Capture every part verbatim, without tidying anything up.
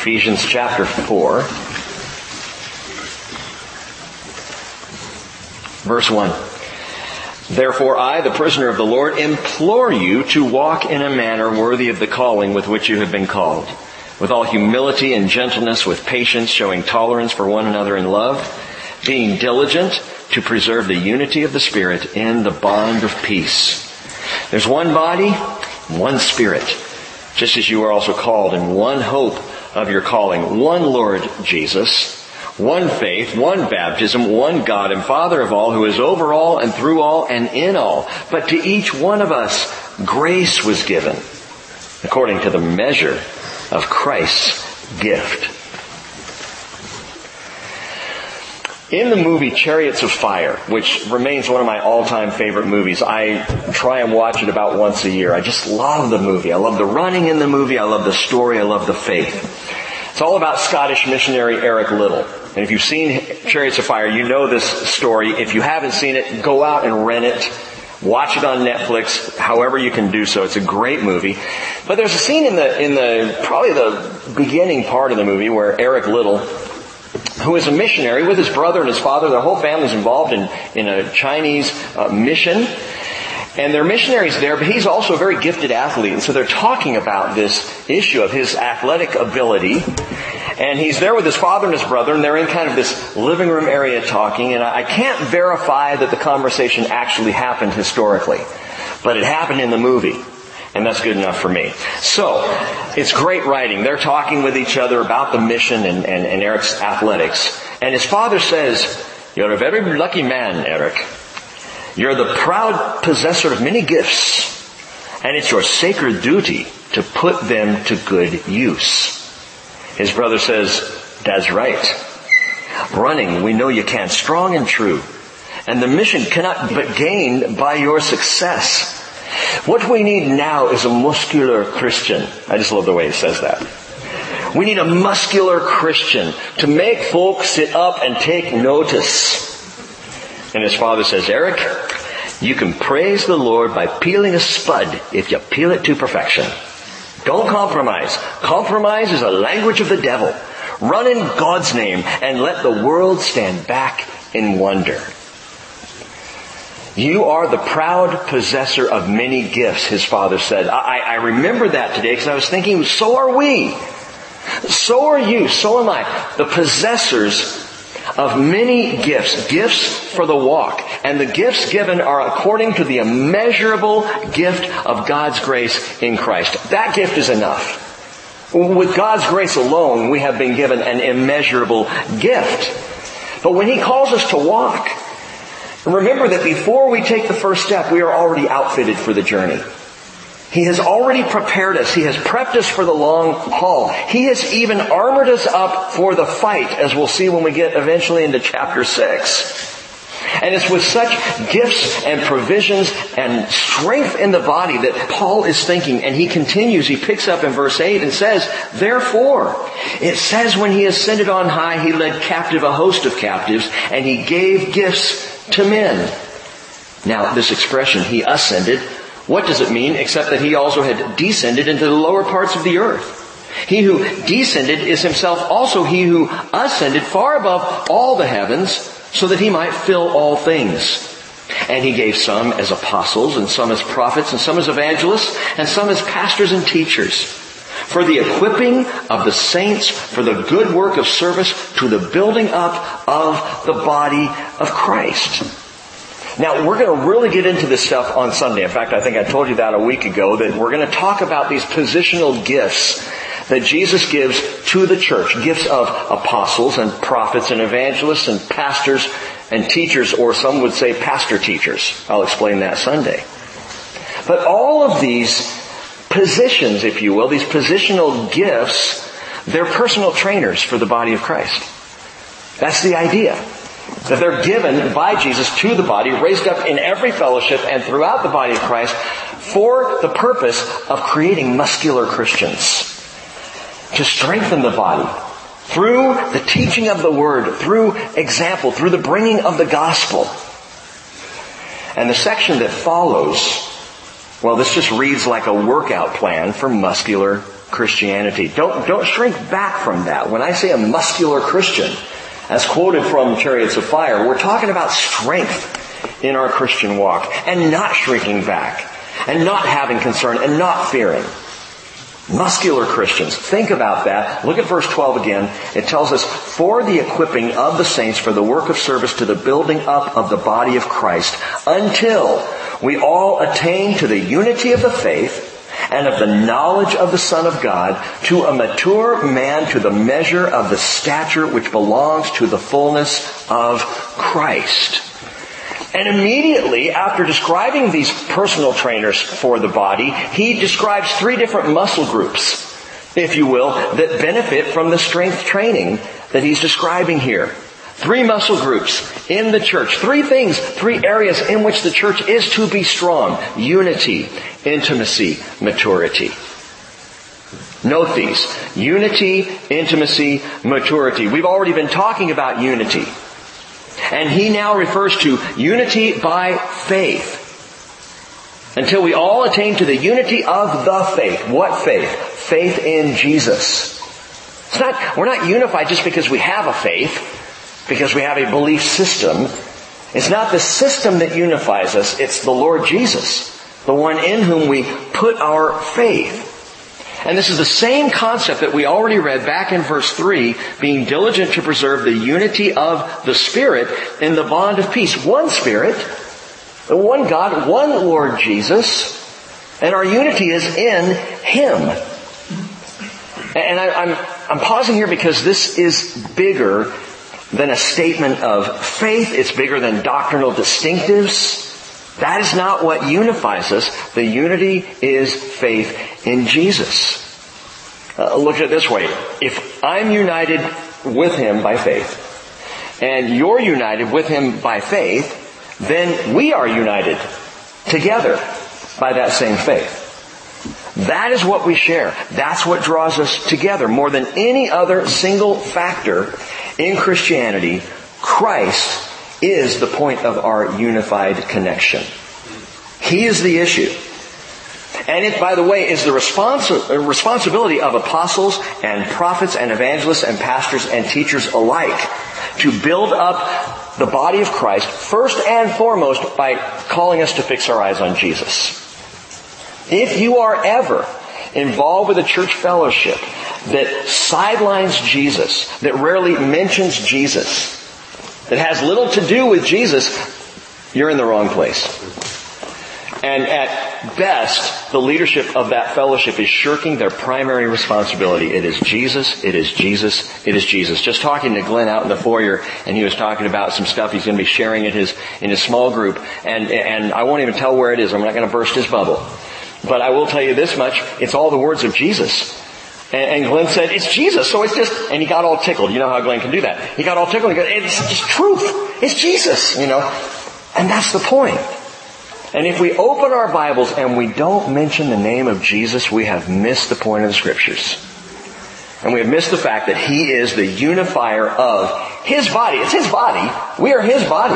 Ephesians chapter four, verse one. Therefore I, the prisoner of the Lord, implore you to walk in a manner worthy of the calling with which you have been called, with all humility and gentleness, with patience, showing tolerance for one another in love, being diligent to preserve the unity of the Spirit in the bond of peace. There's one body, one Spirit, just as you are also called in one hope of your calling, one Lord Jesus, one faith, one baptism, one God and Father of all, who is over all and through all and in all. But to each one of us, grace was given according to the measure of Christ's gift. In the movie Chariots of Fire, which remains one of my all-time favorite movies, I try and watch it about once a year. I just love the movie. I love the running in the movie. I love the story. I love the faith. It's all about Scottish missionary Eric Liddell. And if you've seen Chariots of Fire, you know this story. If you haven't seen it, go out and rent it. Watch it on Netflix, however you can do so. It's a great movie. But there's a scene in the, in the, probably the beginning part of the movie where Eric Liddell, who is a missionary with his brother and his father. Their whole family's involved in, in a Chinese uh, mission. And their missionary's there, but he's also a very gifted athlete. And so they're talking about this issue of his athletic ability. And he's there with his father and his brother, and they're in kind of this living room area talking. And I can't verify that the conversation actually happened historically, but it happened in the movie. And that's good enough for me. So, it's great writing. They're talking with each other about the mission and, and, and Eric's athletics. And his father says, "You're a very lucky man, Eric. You're the proud possessor of many gifts. And it's your sacred duty to put them to good use." His brother says, "That's right. Running, we know you can, strong and true. And the mission cannot but gain by your success. What we need now is a muscular Christian." I just love the way he says that. "We need a muscular Christian to make folks sit up and take notice." And his father says, "Eric, you can praise the Lord by peeling a spud if you peel it to perfection. Don't compromise. Compromise is a language of the devil. Run in God's name and let the world stand back in wonder." "You are the proud possessor of many gifts," his father said. I, I remember that today because I was thinking, so are we. So are you. So am I. The possessors of many gifts. Gifts for the walk. And the gifts given are according to the immeasurable gift of God's grace in Christ. That gift is enough. With God's grace alone, we have been given an immeasurable gift. But when He calls us to walk, remember that before we take the first step, we are already outfitted for the journey. He has already prepared us. He has prepped us for the long haul. He has even armored us up for the fight, as we'll see when we get eventually into chapter six. And it's with such gifts and provisions and strength in the body that Paul is thinking. And he continues, he picks up in verse eight and says, "Therefore, it says when He ascended on high, He led captive a host of captives, and He gave gifts to men." Now, this expression, "He ascended," what does it mean except that He also had descended into the lower parts of the earth? He who descended is Himself also He who ascended far above all the heavens, so that He might fill all things. And He gave some as apostles, and some as prophets, and some as evangelists, and some as pastors and teachers, for the equipping of the saints, for the good work of service, to the building up of the body of Christ. Now, we're going to really get into this stuff on Sunday. In fact, I think I told you that a week ago, that we're going to talk about these positional gifts that Jesus gives to the church. Gifts of apostles and prophets and evangelists and pastors and teachers, or some would say pastor teachers. I'll explain that Sunday. But all of these positions, if you will, these positional gifts, they're personal trainers for the body of Christ. That's the idea. That they're given by Jesus to the body, raised up in every fellowship and throughout the body of Christ for the purpose of creating muscular Christians. To strengthen the body through the teaching of the Word, through example, through the bringing of the gospel. And the section that follows, well, this just reads like a workout plan for muscular Christianity. Don't, don't shrink back from that. When I say a muscular Christian, as quoted from Chariots of Fire, we're talking about strength in our Christian walk, and not shrinking back, and not having concern, and not fearing. Muscular Christians. Think about that. Look at verse twelve again. It tells us, for the equipping of the saints for the work of service to the building up of the body of Christ, until we all attain to the unity of the faith and of the knowledge of the Son of God, to a mature man, to the measure of the stature which belongs to the fullness of Christ. And immediately after describing these personal trainers for the body, he describes three different muscle groups, if you will, that benefit from the strength training that he's describing here. Three muscle groups in the church. Three things, three areas in which the church is to be strong. Unity, intimacy, maturity. Note these. Unity, intimacy, maturity. We've already been talking about unity. And he now refers to unity by faith. Until we all attain to the unity of the faith. What faith? Faith in Jesus. It's not, we're not unified just because we have a faith, because we have a belief system. It's not the system that unifies us, it's the Lord Jesus, the one in whom we put our faith. And this is the same concept that we already read back in verse three, being diligent to preserve the unity of the Spirit in the bond of peace. One Spirit, one God, one Lord Jesus, and our unity is in Him. And I, I'm, I'm pausing here because this is bigger than a statement of faith. It's bigger than doctrinal distinctives. That is not what unifies us. The unity is faith in Jesus. Uh, look at it this way. If I'm united with Him by faith, and you're united with Him by faith, then we are united together by that same faith. That is what we share. That's what draws us together. More than any other single factor in Christianity, Christ is the point of our unified connection. He is the issue. And it, by the way, is the responsi- responsibility of apostles and prophets and evangelists and pastors and teachers alike to build up the body of Christ first and foremost by calling us to fix our eyes on Jesus. If you are ever involved with a church fellowship that sidelines Jesus, that rarely mentions Jesus, that has little to do with Jesus, you're in the wrong place. And at best, the leadership of that fellowship is shirking their primary responsibility. It is Jesus, it is Jesus, it is Jesus. Just talking to Glenn out in the foyer, and he was talking about some stuff he's going to be sharing in his in his small group, and and I won't even tell where it is. I'm not going to burst his bubble. But I will tell you this much, it's all the words of Jesus. And Glenn said, it's Jesus, so it's just... And he got all tickled. You know how Glenn can do that. He got all tickled. He goes, it's just truth. It's Jesus, you know. And that's the point. And if we open our Bibles and we don't mention the name of Jesus, we have missed the point of the Scriptures. And we have missed the fact that He is the unifier of His body. It's His body. We are His body.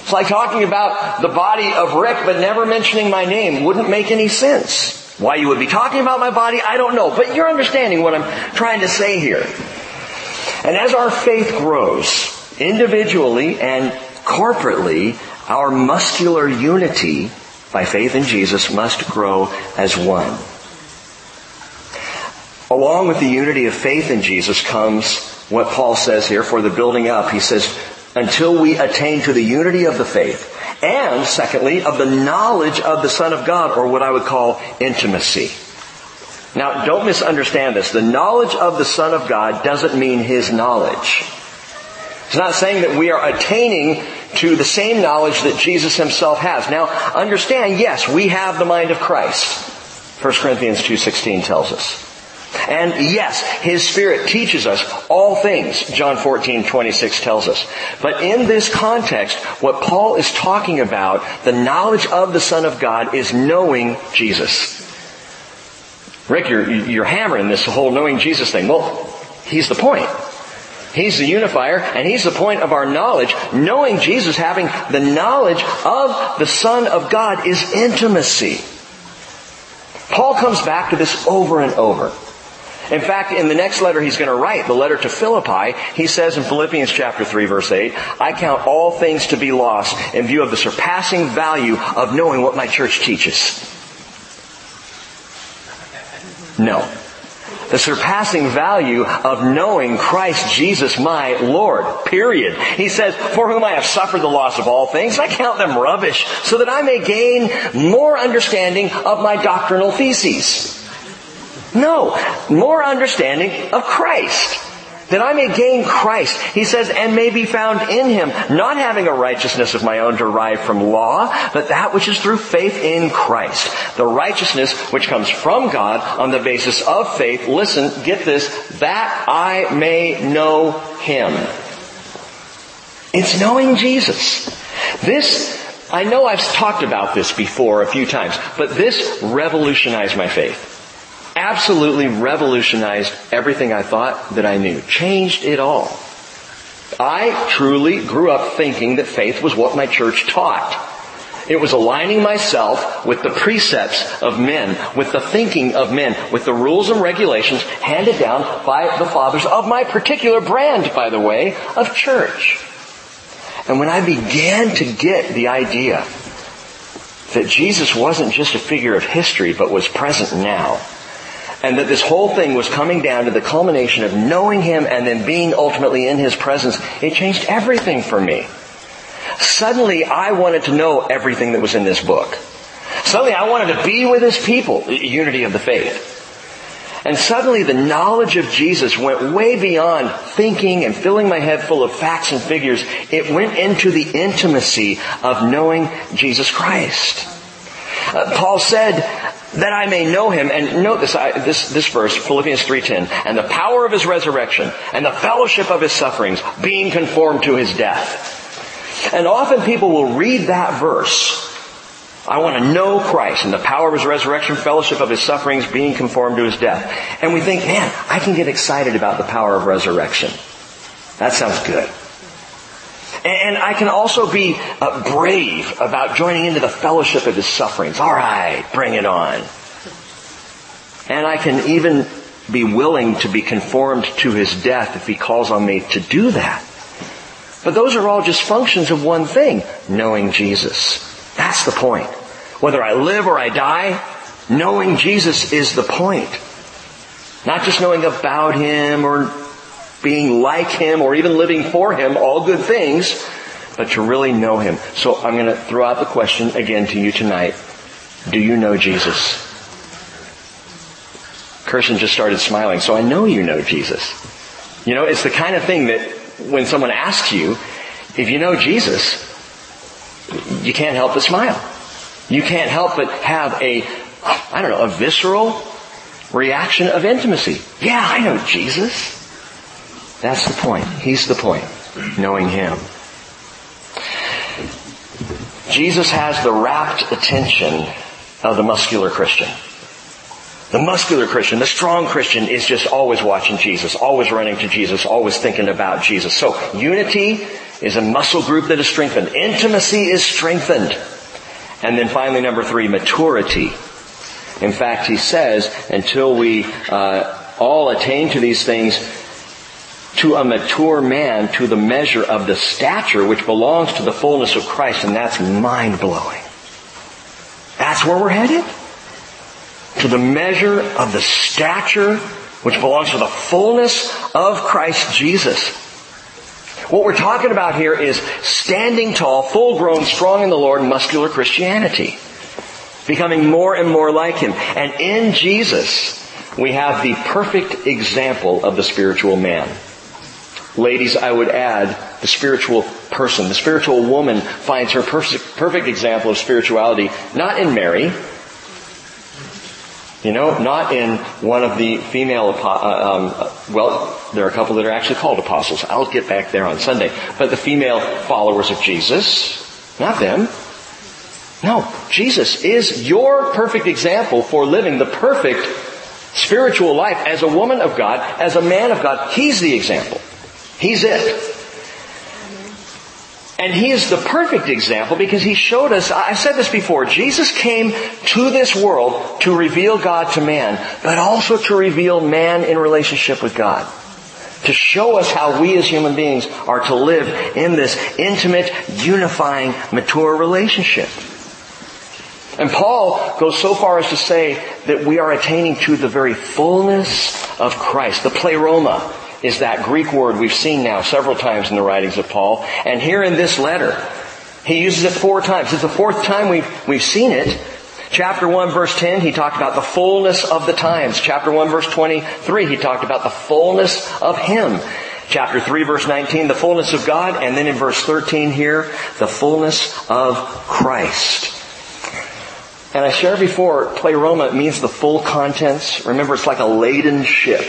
It's like talking about the body of Rick, but never mentioning my name wouldn't make any sense. Why you would be talking about my body, I don't know. But you're understanding what I'm trying to say here. And as our faith grows, individually and corporately, our muscular unity by faith in Jesus must grow as one. Along with the unity of faith in Jesus comes what Paul says here for the building up. He says, until we attain to the unity of the faith. And, secondly, of the knowledge of the Son of God, or what I would call intimacy. Now, don't misunderstand this. The knowledge of the Son of God doesn't mean His knowledge. It's not saying that we are attaining to the same knowledge that Jesus Himself has. Now, understand, yes, we have the mind of Christ. First Corinthians two sixteen tells us. And yes, His Spirit teaches us all things, John fourteen twenty-six tells us. But in this context, what Paul is talking about, the knowledge of the Son of God, is knowing Jesus. Rick, you're, you're hammering this whole knowing Jesus thing. Well, He's the point. He's the unifier, and He's the point of our knowledge. Knowing Jesus, having the knowledge of the Son of God, is intimacy. Paul comes back to this over and over. In fact, in the next letter he's going to write, the letter to Philippi, he says in Philippians chapter three, verse eight, I count all things to be lost in view of the surpassing value of knowing what my church teaches. No. The surpassing value of knowing Christ Jesus my Lord. Period. He says, for whom I have suffered the loss of all things, I count them rubbish, so that I may gain more understanding of my doctrinal theses. No, more understanding of Christ, that I may gain Christ. He says, and may be found in Him, not having a righteousness of my own derived from law, but that which is through faith in Christ. The righteousness which comes from God on the basis of faith. Listen, get this, that I may know Him. It's knowing Jesus. This, I know I've talked about this before a few times, but this revolutionized my faith. Absolutely revolutionized everything I thought that I knew. Changed it all. I truly grew up thinking that faith was what my church taught. It was aligning myself with the precepts of men, with the thinking of men, with the rules and regulations handed down by the fathers of my particular brand, by the way, of church. And when I began to get the idea that Jesus wasn't just a figure of history, but was present now, and that this whole thing was coming down to the culmination of knowing Him and then being ultimately in His presence, it changed everything for me. Suddenly, I wanted to know everything that was in this book. Suddenly, I wanted to be with His people, unity of the faith. And suddenly, the knowledge of Jesus went way beyond thinking and filling my head full of facts and figures. It went into the intimacy of knowing Jesus Christ. Uh, Paul said, that I may know Him, and note this, I, this, this verse, Philippians three ten, and the power of His resurrection, and the fellowship of His sufferings, being conformed to His death. And often people will read that verse, I want to know Christ, and the power of His resurrection, fellowship of His sufferings, being conformed to His death. And we think, man, I can get excited about the power of resurrection. That sounds good. And I can also be brave about joining into the fellowship of His sufferings. All right, bring it on. And I can even be willing to be conformed to His death if He calls on me to do that. But those are all just functions of one thing, knowing Jesus. That's the point. Whether I live or I die, knowing Jesus is the point. Not just knowing about Him or being like Him or even living for Him, all good things, but to really know Him. So I'm going to throw out the question again to you tonight. Do you know Jesus? Kirsten just started smiling, so I know you know Jesus. You know, it's the kind of thing that when someone asks you, if you know Jesus, you can't help but smile. You can't help but have a, I don't know, a visceral reaction of intimacy. Yeah, I know Jesus. That's the point. He's the point. Knowing Him. Jesus has the rapt attention of the muscular Christian. The muscular Christian, the strong Christian, is just always watching Jesus, always running to Jesus, always thinking about Jesus. So unity is a muscle group that is strengthened. Intimacy is strengthened. And then finally, number three, maturity. In fact, he says, until we uh, all attain to these things, to a mature man, to the measure of the stature which belongs to the fullness of Christ. And that's mind-blowing. That's where we're headed. To the measure of the stature which belongs to the fullness of Christ Jesus. What we're talking about here is standing tall, full-grown, strong in the Lord, muscular Christianity. Becoming more and more like Him. And in Jesus, we have the perfect example of the spiritual man. Ladies, I would add, the spiritual person, the spiritual woman finds her perfect, perfect example of spirituality, not in Mary, you know, not in one of the female, uh, um, well, there are a couple that are actually called apostles. I'll get back there on Sunday. But the female followers of Jesus, not them. No, Jesus is your perfect example for living the perfect spiritual life as a woman of God, as a man of God. He's the example. He's it. And he is the perfect example because he showed us, I said this before, Jesus came to this world to reveal God to man, but also to reveal man in relationship with God. To show us how we as human beings are to live in this intimate, unifying, mature relationship. And Paul goes so far as to say that we are attaining to the very fullness of Christ. The pleroma is that Greek word we've seen now several times in the writings of Paul. And here in this letter, he uses it four times. It's the fourth time we've, we've seen it. Chapter one, verse ten, he talked about the fullness of the times. Chapter one, verse twenty-three, he talked about the fullness of Him. Chapter three, verse nineteen, the fullness of God. And then in verse thirteen here, the fullness of Christ. And I shared before, pleroma means the full contents. Remember, it's like a laden ship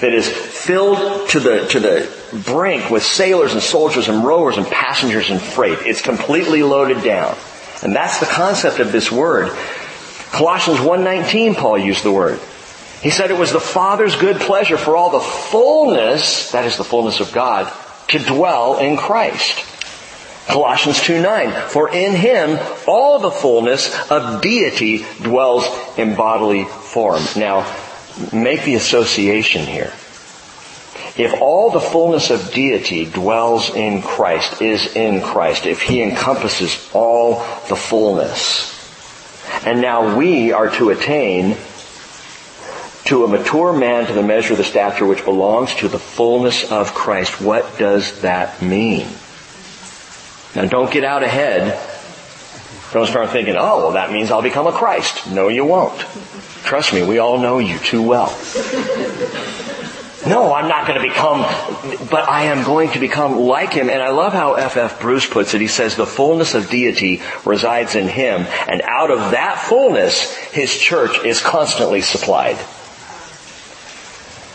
that is filled to the to the brink with sailors and soldiers and rowers and passengers and freight. It's completely loaded down. And that's the concept of this word. Colossians one nineteen, Paul used the word. He said it was the Father's good pleasure for all the fullness, that is the fullness of God, to dwell in Christ. Colossians two nine, for in Him all the fullness of deity dwells in bodily form. Now, make the association here. If all the fullness of deity dwells in Christ, is in Christ, if He encompasses all the fullness, and now we are to attain to a mature man to the measure of the stature which belongs to the fullness of Christ, what does that mean? Now don't get out ahead. Don't start thinking, oh, well, that means I'll become a Christ. No, you won't. Trust me, we all know you too well. No, I'm not going to become, but I am going to become like Him. And I love how F F Bruce puts it. He says, the fullness of deity resides in Him, and out of that fullness, His church is constantly supplied.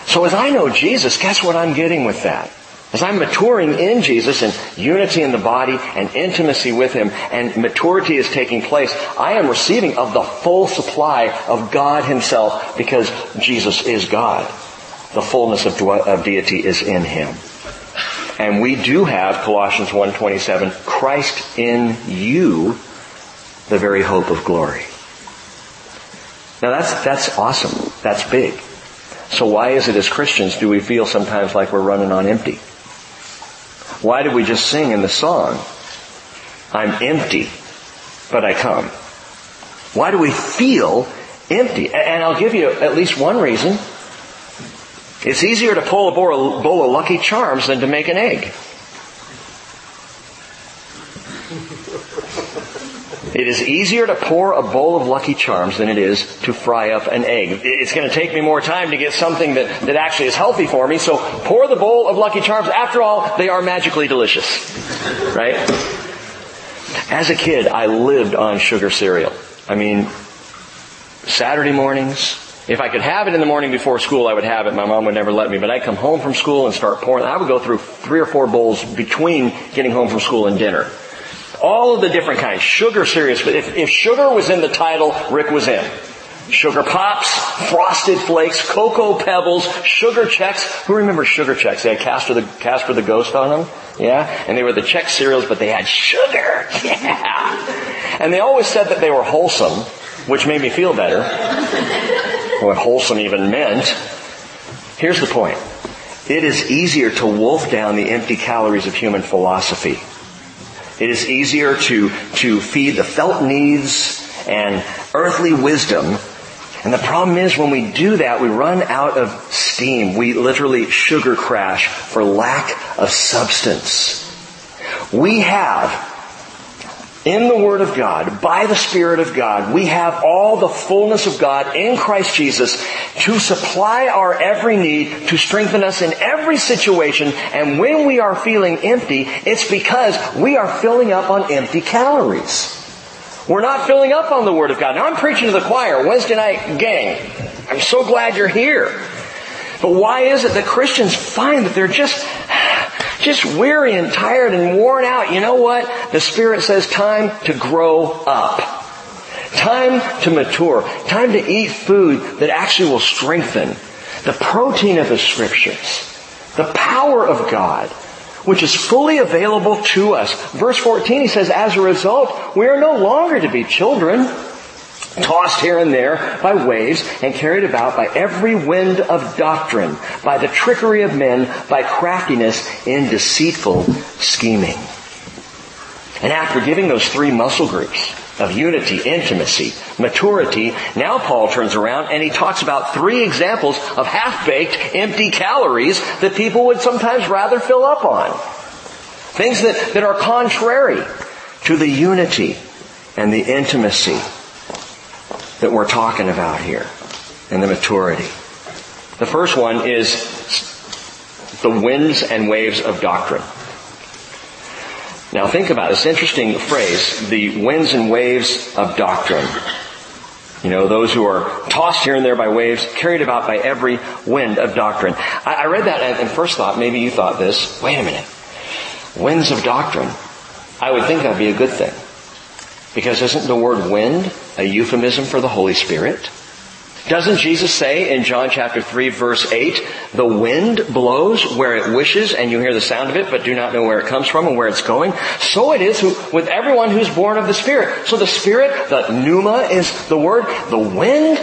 So as I know Jesus, guess what I'm getting with that? As I'm maturing in Jesus and unity in the body and intimacy with Him and maturity is taking place, I am receiving of the full supply of God Himself because Jesus is God. The fullness of, of deity is in Him. And we do have, Colossians one twenty-seven, Christ in you, the very hope of glory. Now that's, that's awesome. That's big. So why is it as Christians do we feel sometimes like we're running on empty? Why did we just sing in the song, I'm empty, but I come? Why do we feel empty? And I'll give you at least one reason. It's easier to pull a bowl of Lucky Charms than to make an egg. It is easier to pour a bowl of Lucky Charms than it is to fry up an egg. It's going to take me more time to get something that, that actually is healthy for me, so pour the bowl of Lucky Charms. After all, they are magically delicious. Right? As a kid, I lived on sugar cereal. I mean, Saturday mornings... If I could have it in the morning before school, I would have it. My mom would never let me. But I'd come home from school and start pouring. I would go through three or four bowls between getting home from school and dinner. All of the different kinds. Sugar cereal. If, if sugar was in the title, Rick was in. Sugar Pops, Frosted Flakes, Cocoa Pebbles, Sugar Chex. Who remembers Sugar Chex? They had Casper the, Casper the Ghost on them. Yeah? And they were the Chex cereals, but they had sugar. Yeah! And they always said that they were wholesome, which made me feel better. What wholesome even meant. Here's the point. It is easier to wolf down the empty calories of human philosophy. It is easier to, to feed the felt needs and earthly wisdom. And the problem is when we do that, we run out of steam. We literally sugar crash for lack of substance. We have... In the Word of God, by the Spirit of God, we have all the fullness of God in Christ Jesus to supply our every need, to strengthen us in every situation. And when we are feeling empty, it's because we are filling up on empty calories. We're not filling up on the Word of God. Now, I'm preaching to the choir, Wednesday night gang. I'm so glad you're here. But why is it that Christians find that they're just... Just weary and tired and worn out. You know what? The Spirit says time to grow up. Time to mature. Time to eat food that actually will strengthen the protein of the Scriptures. The power of God. which is fully available to us. Verse fourteen, he says, as a result, we are no longer to be children, tossed here and there by waves and carried about by every wind of doctrine, by the trickery of men, by craftiness in deceitful scheming. And after giving those three muscle groups of unity, intimacy, maturity, now Paul turns around and he talks about three examples of half-baked, empty calories that people would sometimes rather fill up on. Things that, that are contrary to the unity and the intimacy that we're talking about here, and the maturity. The first one is the winds and waves of doctrine. Now think about this interesting phrase, the winds and waves of doctrine. You know, those who are tossed here and there by waves, carried about by every wind of doctrine. I, I read that and first thought, maybe you thought this, wait a minute, winds of doctrine. I would think that would be a good thing. Because isn't the word wind a euphemism for the Holy Spirit? Doesn't Jesus say in John chapter three verse eight, the wind blows where it wishes and you hear the sound of it but do not know where it comes from and where it's going? So it is with everyone who's born of the Spirit. So the Spirit, the pneuma is the word, the wind.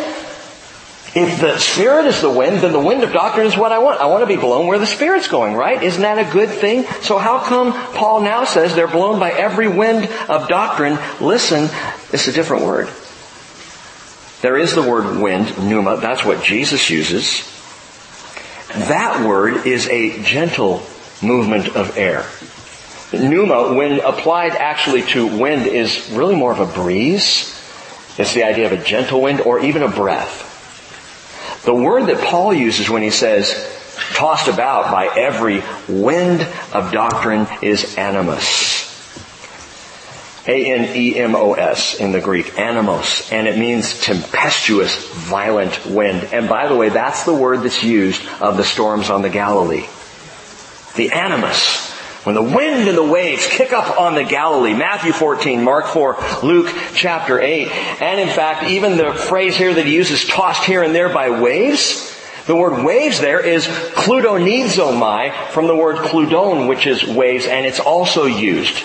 If the Spirit is the wind, then the wind of doctrine is what I want. I want to be blown where the Spirit's going, right? Isn't that a good thing? So how come Paul now says they're blown by every wind of doctrine? Listen, it's a different word. There is the word wind, pneuma. That's what Jesus uses. That word is a gentle movement of air. Pneuma, when applied actually to wind, is really more of a breeze. It's the idea of a gentle wind or even a breath. The word that Paul uses when he says, tossed about by every wind of doctrine is animos. A N E M O S in the Greek, animos. And it means tempestuous, violent wind. And by the way, that's the word that's used of the storms on the Galilee. The animos. When the wind and the waves kick up on the Galilee, Matthew fourteen, Mark four, Luke chapter eight, and in fact, even the phrase here that he uses, tossed here and there by waves, the word waves there is kludonizomai from the word kludon, which is waves, and it's also used.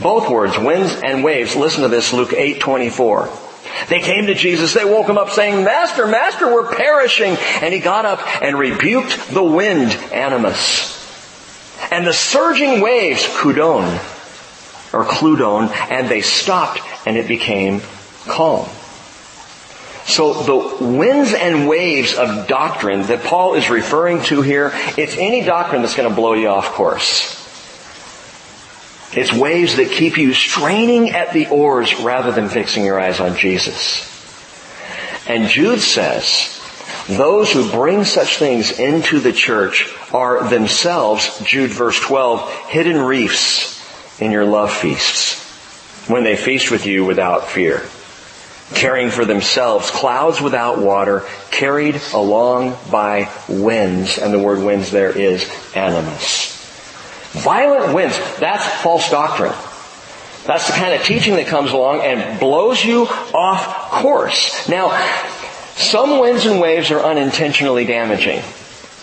Both words, winds and waves, listen to this, Luke eight, twenty-four. They came to Jesus, they woke him up saying, Master, Master, we're perishing. And he got up and rebuked the wind, animus. And the surging waves, kudon, or kludon, and they stopped and it became calm. So the winds and waves of doctrine that Paul is referring to here, it's any doctrine that's going to blow you off course. It's waves that keep you straining at the oars rather than fixing your eyes on Jesus. And Jude says, those who bring such things into the church are themselves, Jude verse twelve, hidden reefs in your love feasts, when they feast with you without fear, carrying for themselves clouds without water, carried along by winds. And the word winds there is animus. Violent winds, that's false doctrine. That's the kind of teaching that comes along and blows you off course. Now, some winds and waves are unintentionally damaging,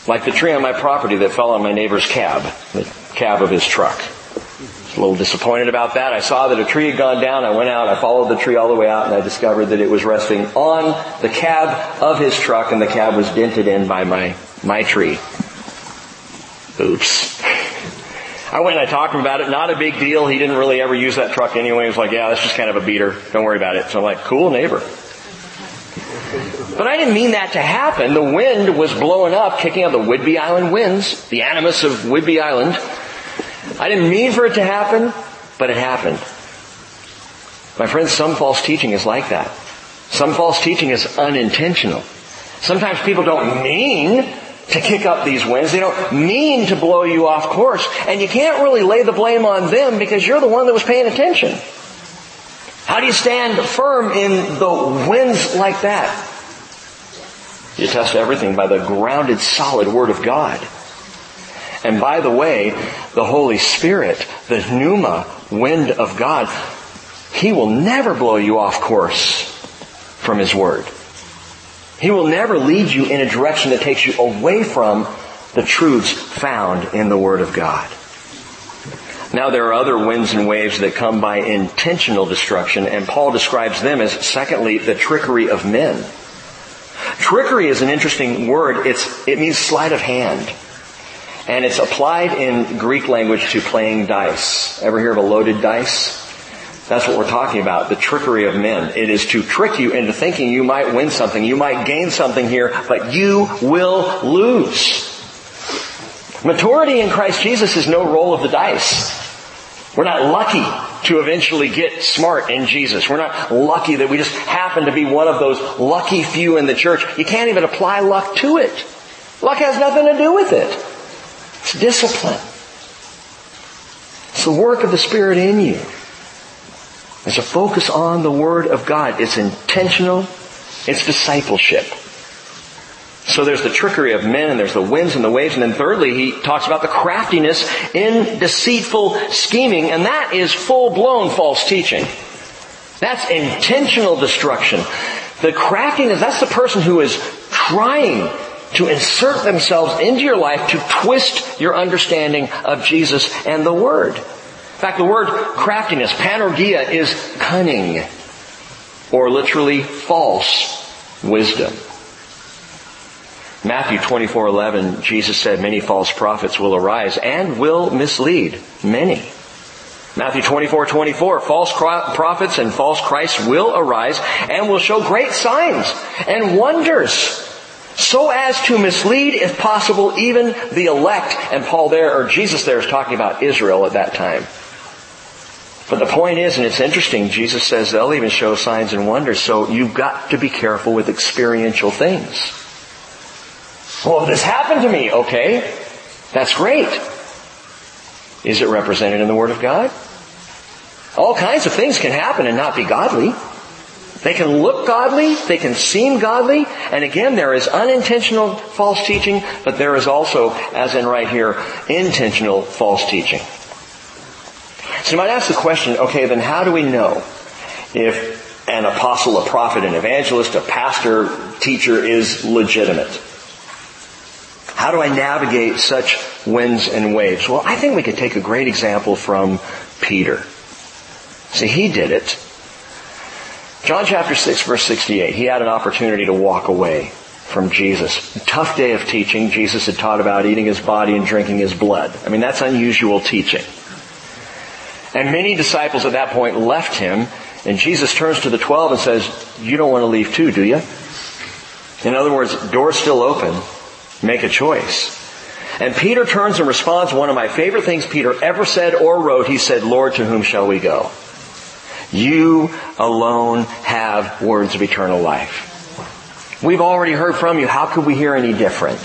like the tree on my property that fell on my neighbor's cab, the cab of his truck. I was a little disappointed about that. I saw that a tree had gone down. I went out, I followed the tree all the way out, and I discovered that it was resting on the cab of his truck, and the cab was dented in by my, my tree. Oops. I went and I talked to him about it. Not a big deal. He didn't really ever use that truck anyway. He was like, yeah, that's just kind of a beater. Don't worry about it. So I'm like, cool neighbor. But I didn't mean that to happen. The wind was blowing up, kicking out the Whidbey Island winds, the animus of Whidbey Island. I didn't mean for it to happen, but it happened. My friends, some false teaching is like that. Some false teaching is unintentional. Sometimes people don't mean to kick up these winds. They don't mean to blow you off course. And you can't really lay the blame on them because you're the one that was paying attention. How do you stand firm in the winds like that? You test everything by the grounded, solid Word of God. And by the way, the Holy Spirit, the pneuma, wind of God, He will never blow you off course from His Word. He will never lead you in a direction that takes you away from the truths found in the Word of God. Now there are other winds and waves that come by intentional destruction, and Paul describes them as, secondly, the trickery of men. Trickery is an interesting word. It's, it means sleight of hand. And it's applied in Greek language to playing dice. Ever hear of a loaded dice? That's what we're talking about, the trickery of men. It is to trick you into thinking you might win something, you might gain something here, but you will lose. Maturity in Christ Jesus is no roll of the dice. We're not lucky to eventually get smart in Jesus. We're not lucky that we just happen to be one of those lucky few in the church. You can't even apply luck to it. Luck has nothing to do with it. It's discipline. It's the work of the Spirit in you. It's a focus on the Word of God. It's intentional. It's discipleship. So there's the trickery of men, and there's the winds and the waves. And then thirdly, he talks about the craftiness in deceitful scheming. And that is full-blown false teaching. That's intentional destruction. The craftiness, that's the person who is trying to insert themselves into your life to twist your understanding of Jesus and the Word. In fact, the word craftiness, panergia, is cunning, or literally false wisdom. Matthew twenty-four eleven, Jesus said, many false prophets will arise and will mislead many. Matthew twenty-four twenty-four, false prophets and false Christs will arise and will show great signs and wonders, so as to mislead, if possible, even the elect. And Paul there, or Jesus there, is talking about Israel at that time. But the point is, and it's interesting, Jesus says they'll even show signs and wonders, so you've got to be careful with experiential things. Well, this happened to me. Okay, that's great. Is it represented in the Word of God? All kinds of things can happen and not be godly. They can look godly, they can seem godly, and again, there is unintentional false teaching, but there is also, as in right here, intentional false teaching. So you might ask the question, okay, then how do we know if an apostle, a prophet, an evangelist, a pastor, teacher is legitimate? How do I navigate such winds and waves? Well, I think we could take a great example from Peter. See, he did it. John chapter six, verse sixty-eight, he had an opportunity to walk away from Jesus. A tough day of teaching. Jesus had taught about eating his body and drinking his blood. I mean, that's unusual teaching. And many disciples at that point left him, and Jesus turns to the twelve and says, you don't want to leave too, do you? In other words, door's still open. Make a choice. And Peter turns and responds, one of my favorite things Peter ever said or wrote. He said, Lord, to whom shall we go? You alone have words of eternal life. We've already heard from you. How could we hear any different?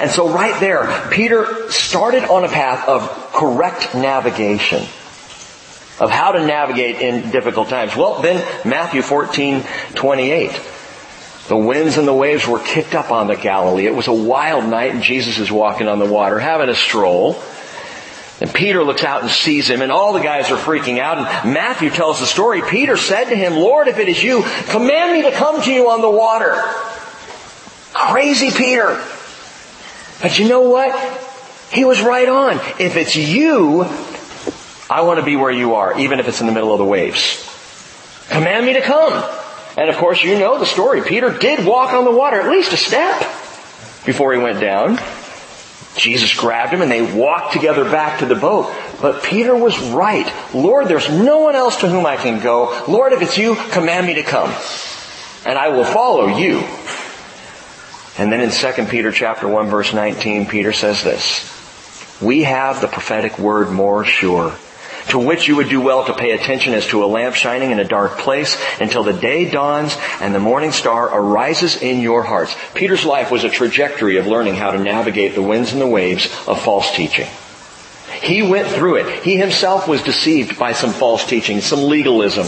And so right there, Peter started on a path of correct navigation, of how to navigate in difficult times. Well, then Matthew fourteen twenty-eight. The winds and the waves were kicked up on the Galilee. It was a wild night, and Jesus is walking on the water, having a stroll. And Peter looks out and sees him, and all the guys are freaking out. And Matthew tells the story. Peter said to him, Lord, if it is you, command me to come to you on the water. Crazy Peter. But you know what? He was right on. If it's you, I want to be where you are, even if it's in the middle of the waves. Command me to come. And of course, you know the story. Peter did walk on the water at least a step before he went down. Jesus grabbed him and they walked together back to the boat. But Peter was right. Lord, there's no one else to whom I can go. Lord, if it's you, command me to come, and I will follow you. And then in Second Peter chapter one, verse nineteen, Peter says this, we have the prophetic word more sure, to which you would do well to pay attention as to a lamp shining in a dark place until the day dawns and the morning star arises in your hearts. Peter's life was a trajectory of learning how to navigate the winds and the waves of false teaching. He went through it. He himself was deceived by some false teaching, some legalism,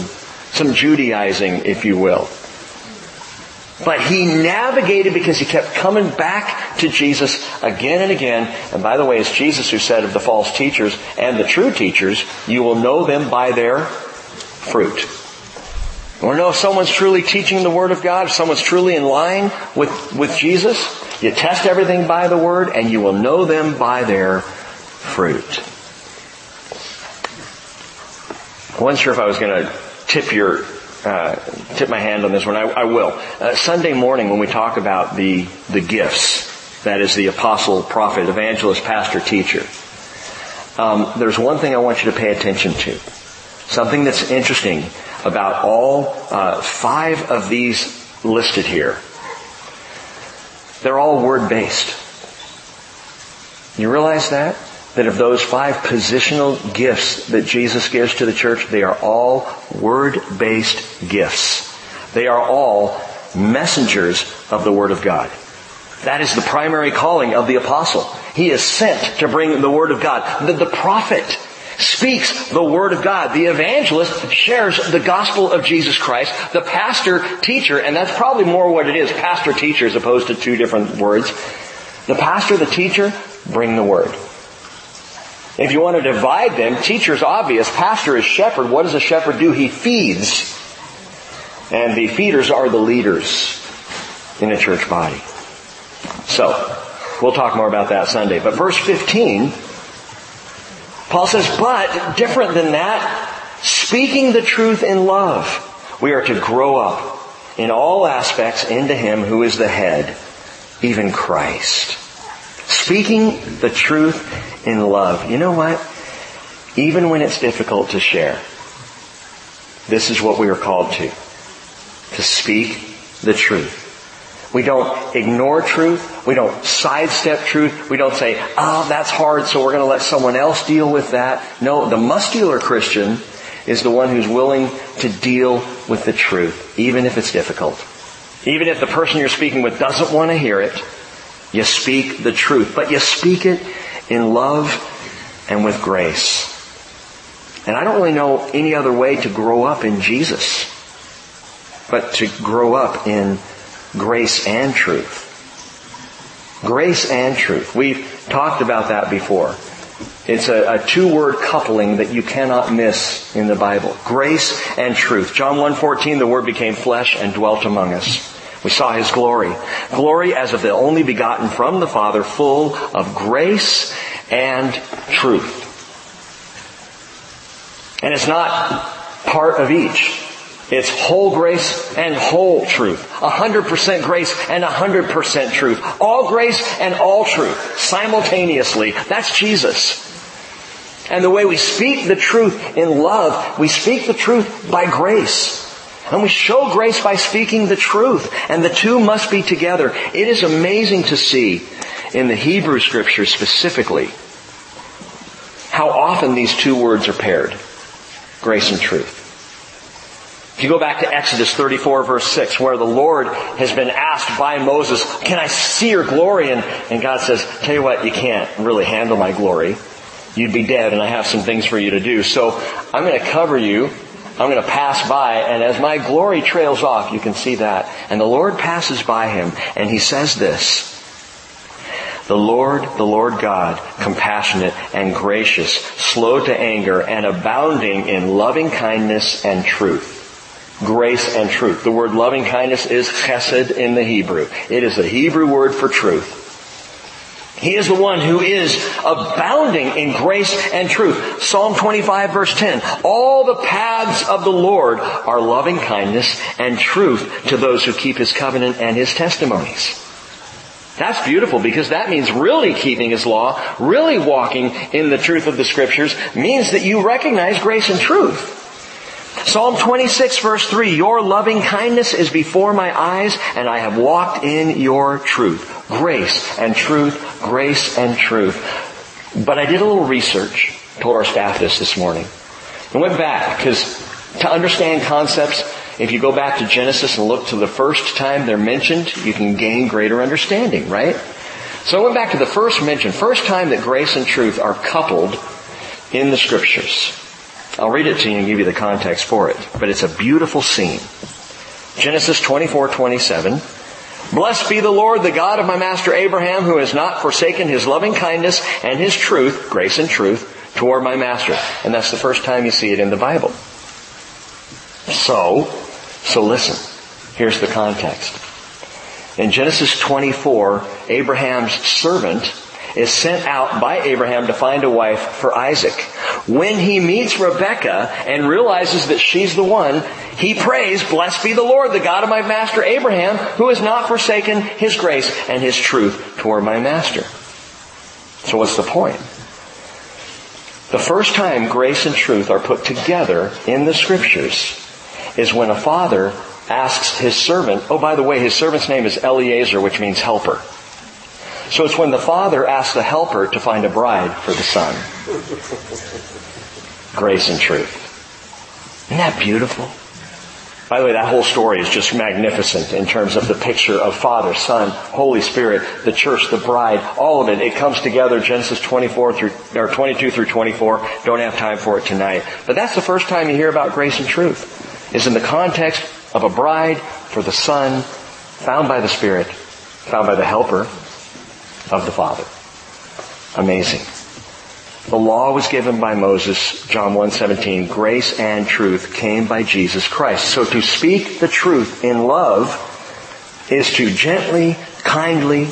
some Judaizing, if you will. But he navigated because he kept coming back to Jesus again and again. And by the way, it's Jesus who said of the false teachers and the true teachers, you will know them by their fruit. You want to know if someone's truly teaching the Word of God, if someone's truly in line with, with Jesus? You test everything by the Word, and you will know them by their fruit. wasn't sure if I was going to tip your uh, tip my hand on this one. I, I will. Uh, Sunday morning when we talk about the the gifts, that is the apostle, prophet, evangelist, pastor, teacher, um, there's one thing I want you to pay attention to. Something that's interesting about all uh, five of these listed here. They're all word-based. You realize that? That of those five positional gifts that Jesus gives to the church, they are all word-based gifts. They are all messengers of the Word of God. That is the primary calling of the apostle. He is sent to bring the Word of God. The, the prophet speaks the Word of God. The evangelist shares the gospel of Jesus Christ. The pastor, teacher, and that's probably more what it is, pastor, teacher, as opposed to two different words. The pastor, the teacher, bring the Word. If you want to divide them, teacher is obvious, pastor is shepherd. What does a shepherd do? He feeds. And the feeders are the leaders in a church body. So, we'll talk more about that Sunday. But verse fifteen, Paul says, but different than that, speaking the truth in love, we are to grow up in all aspects into Him who is the head, even Christ. Speaking the truth in love. You know what? Even when it's difficult to share, this is what we are called to. To speak the truth. We don't ignore truth. We don't sidestep truth. We don't say, oh, that's hard, so we're going to let someone else deal with that. No, the muscular Christian is the one who's willing to deal with the truth, even if it's difficult. Even if the person you're speaking with doesn't want to hear it, you speak the truth. But you speak it in love and with grace. And I don't really know any other way to grow up in Jesus, but to grow up in grace and truth. Grace and truth. We've talked about that before. It's a, a two-word coupling that you cannot miss in the Bible. Grace and truth. John one fourteen, the Word became flesh and dwelt among us. We saw His glory. Glory as of the only begotten from the Father, full of grace and truth. And it's not part of each. It's whole grace and whole truth. A hundred percent grace and a hundred percent truth. All grace and all truth. Simultaneously. That's Jesus. And the way we speak the truth in love, we speak the truth by grace. And we show grace by speaking the truth. And the two must be together. It is amazing to see in the Hebrew Scriptures specifically how often these two words are paired. Grace and truth. If you go back to Exodus thirty-four verse six, where the Lord has been asked by Moses, can I see your glory? And, and God says, tell you what, you can't really handle my glory. You'd be dead and I have some things for you to do. So I'm going to cover you. I'm going to pass by. And as my glory trails off, you can see that. And the Lord passes by him and he says this, the Lord, the Lord God, compassionate and gracious, slow to anger and abounding in loving kindness and truth. Grace and truth. The word loving kindness is chesed in the Hebrew. It is the Hebrew word for truth. He is the one who is abounding in grace and truth. Psalm twenty-five verse ten. All the paths of the Lord are loving kindness and truth to those who keep His covenant and His testimonies. That's beautiful because that means really keeping His law, really walking in the truth of the Scriptures means that you recognize grace and truth. Psalm twenty-six verse three, your loving kindness is before my eyes and I have walked in your truth. Grace and truth, grace and truth. But I did a little research, told our staff this this morning, and went back because to understand concepts, if you go back to Genesis and look to the first time they're mentioned, you can gain greater understanding, right? So I went back to the first mention, first time that grace and truth are coupled in the Scriptures. I'll read it to you and give you the context for it. But it's a beautiful scene. Genesis twenty-four twenty-seven. Blessed be the Lord, the God of my master Abraham, who has not forsaken His loving kindness and His truth, grace and truth, toward my master. And that's the first time you see it in the Bible. So, so listen. Here's the context. In Genesis twenty-four, Abraham's servant is sent out by Abraham to find a wife for Isaac. When he meets Rebekah and realizes that she's the one, he prays, "Blessed be the Lord, the God of my master Abraham, who has not forsaken his grace and his truth toward my master." So what's the point? The first time grace and truth are put together in the Scriptures is when a father asks his servant, oh, by the way, his servant's name is Eliezer, which means helper. So it's when the father asks the helper to find a bride for the son. Grace and truth. Isn't that beautiful? By the way, that whole story is just magnificent in terms of the picture of Father, Son, Holy Spirit, the church, the bride, all of it. It comes together, Genesis twenty-four through, or twenty-two through twenty-four. Don't have time for it tonight. But that's the first time you hear about grace and truth, is in the context of a bride for the Son, found by the Spirit, found by the helper of the Father. Amazing. The law was given by Moses, John one seventeen. Grace and truth came by Jesus Christ. So to speak the truth in love is to gently, kindly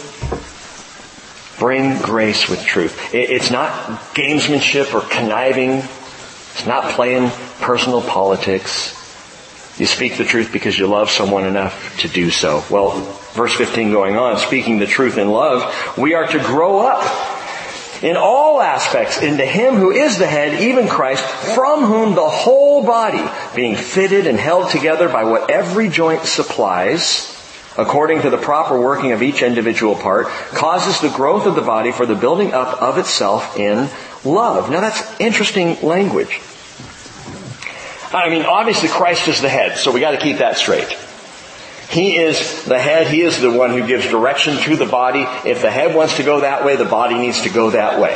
bring grace with truth. It's not gamesmanship or conniving. It's not playing personal politics. You speak the truth because you love someone enough to do so. Well, verse fifteen going on, speaking the truth in love, we are to grow up in all aspects into Him who is the head, even Christ, from whom the whole body, being fitted and held together by what every joint supplies, according to the proper working of each individual part, causes the growth of the body for the building up of itself in love. Now that's interesting language. I mean, obviously Christ is the head, so we got to keep that straight. He is the head. He is the one who gives direction to the body. If the head wants to go that way, the body needs to go that way.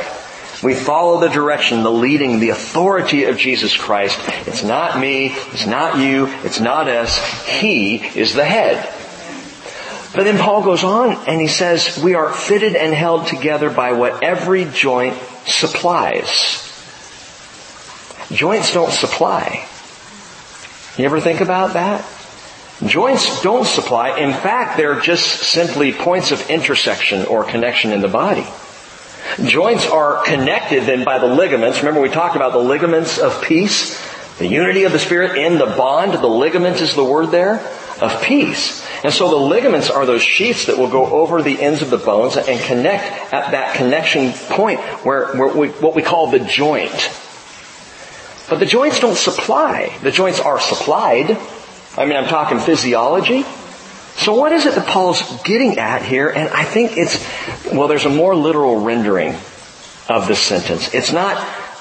We follow the direction, the leading, the authority of Jesus Christ. It's not me. It's not you. It's not us. He is the head. But then Paul goes on and he says, we are fitted and held together by what every joint supplies. Joints don't supply. You ever think about that? Joints don't supply. In fact, they're just simply points of intersection or connection in the body. Joints are connected then by the ligaments. Remember we talked about the ligaments of peace? The unity of the Spirit in the bond. The ligament is the word there. Of peace. And so the ligaments are those sheaths that will go over the ends of the bones and connect at that connection point where, where we, what we call the joint. But the joints don't supply. The joints are supplied. I mean, I'm talking physiology. So what is it that Paul's getting at here? And I think it's, well, there's a more literal rendering of this sentence. It's not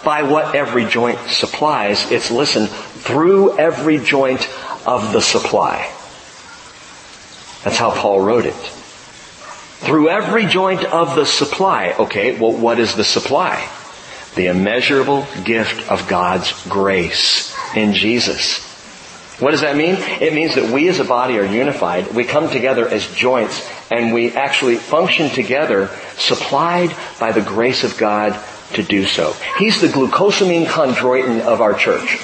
by what every joint supplies. It's, listen, through every joint of the supply. That's how Paul wrote it. Through every joint of the supply. Okay, well, what is the supply? The immeasurable gift of God's grace in Jesus. What does that mean? It means that we as a body are unified. We come together as joints and we actually function together, supplied by the grace of God to do so. He's the glucosamine chondroitin of our church.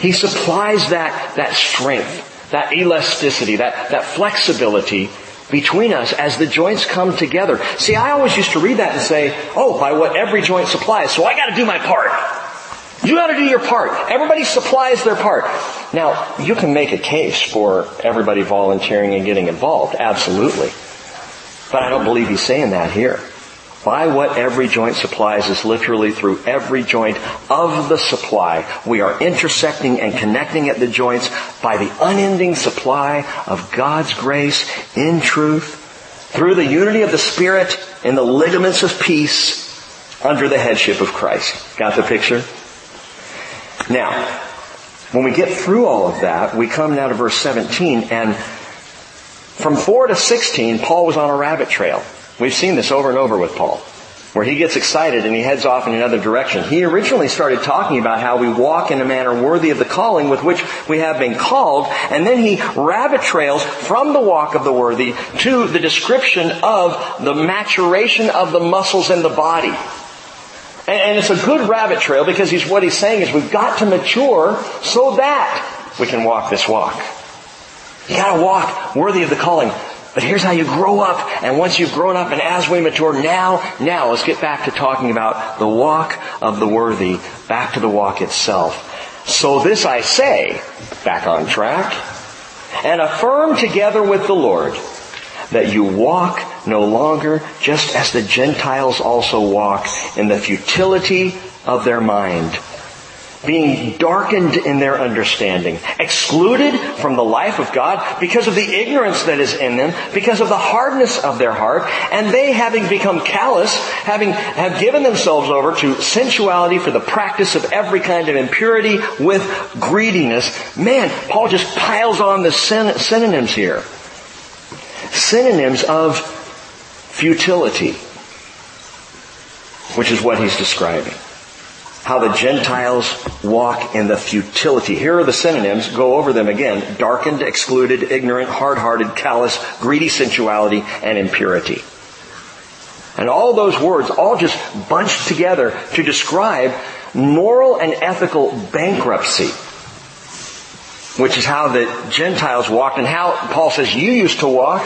He supplies that, that strength, that elasticity, that, that flexibility between us as the joints come together. See, I always used to read that and say, oh, by what every joint supplies, so I got to do my part. You got to do your part. Everybody supplies their part. Now, you can make a case for everybody volunteering and getting involved, absolutely. But I don't believe he's saying that here. By what every joint supplies is literally through every joint of the supply. We are intersecting and connecting at the joints by the unending supply of God's grace in truth, through the unity of the Spirit and the ligaments of peace under the headship of Christ. Got the picture? Now, when we get through all of that, we come now to verse seventeen, and from four to sixteen, Paul was on a rabbit trail. We've seen this over and over with Paul, where he gets excited and he heads off in another direction. He originally started talking about how we walk in a manner worthy of the calling with which we have been called, and then he rabbit trails from the walk of the worthy to the description of the maturation of the muscles in the body. And it's a good rabbit trail because he's, what he's saying is we've got to mature so that we can walk this walk. You got to walk worthy of the calling. But here's how you grow up, and once you've grown up and as we mature, now, now, let's get back to talking about the walk of the worthy, back to the walk itself. So this I say, back on track, and affirm together with the Lord that you walk no longer just as the Gentiles also walk in the futility of their mind, being darkened in their understanding, excluded from the life of God because of the ignorance that is in them, because of the hardness of their heart, and they, having become callous, having have given themselves over to sensuality for the practice of every kind of impurity with greediness. Man, Paul just piles on the syn- synonyms here. Synonyms of futility, which is what he's describing. How the Gentiles walk in the futility. Here are the synonyms. Go over them again. Darkened, excluded, ignorant, hard-hearted, callous, greedy sensuality, and impurity. And all those words all just bunched together to describe moral and ethical bankruptcy, which is how the Gentiles walked and how Paul says you used to walk.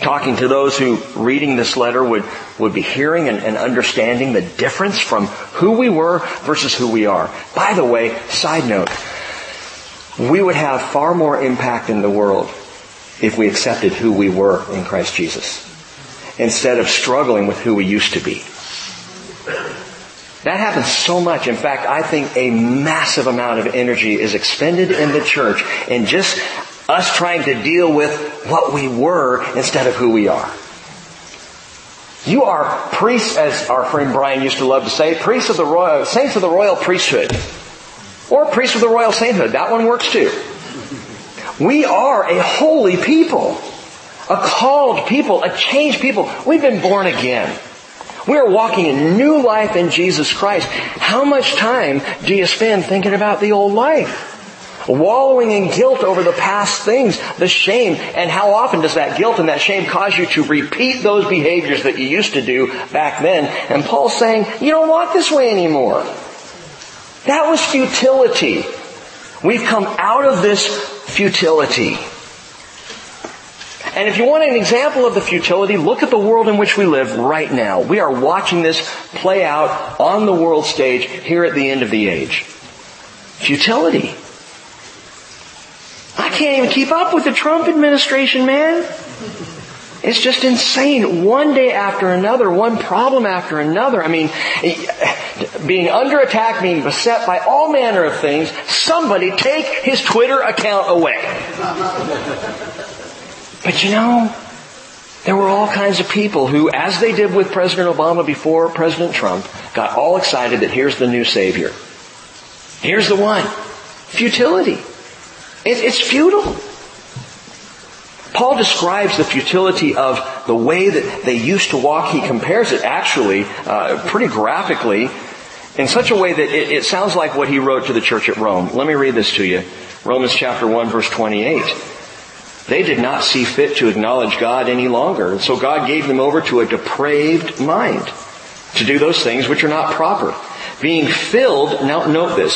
Talking to those who, reading this letter, would, would be hearing and, and understanding the difference from who we were versus who we are. By the way, side note, we would have far more impact in the world if we accepted who we were in Christ Jesus, instead of struggling with who we used to be. That happens so much. In fact, I think a massive amount of energy is expended in the church in just us trying to deal with what we were instead of who we are. You are priests, as our friend Brian used to love to say, priests of the royal, saints of the royal priesthood. Or priests of the royal sainthood. That one works too. We are a holy people. A called people. A changed people. We've been born again. We are walking a new life in Jesus Christ. How much time do you spend thinking about the old life? Wallowing in guilt over the past things, the shame, and how often does that guilt and that shame cause you to repeat those behaviors that you used to do back then? And Paul's saying, you don't walk this way anymore. That was futility. We've come out of this futility. And if you want an example of the futility, look at the world in which we live right now. We are watching this play out on the world stage here at the end of the age. Futility. I can't even keep up with the Trump administration, man. It's just insane. One day after another, one problem after another. I mean, being under attack, being beset by all manner of things. Somebody take his Twitter account away. But you know, there were all kinds of people who, as they did with President Obama before President Trump, got all excited that here's the new savior. Here's the one. Futility. It's futile. Paul describes the futility of the way that they used to walk. He compares it actually uh, pretty graphically in such a way that it, it sounds like what he wrote to the church at Rome. Let me read this to you. Romans chapter one, verse twenty-eight. They did not see fit to acknowledge God any longer, and so God gave them over to a depraved mind to do those things which are not proper. Being filled, now note this,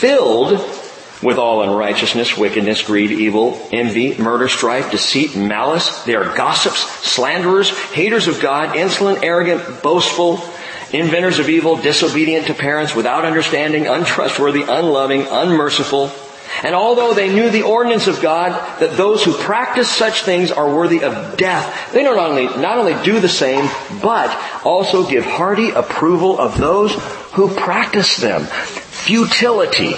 filled with all unrighteousness, wickedness, greed, evil, envy, murder, strife, deceit, malice. They are gossips, slanderers, haters of God, insolent, arrogant, boastful, inventors of evil, disobedient to parents, without understanding, untrustworthy, unloving, unmerciful. And although they knew the ordinance of God, that those who practice such things are worthy of death, they not only, not only do the same, but also give hearty approval of those who practice them. Futility.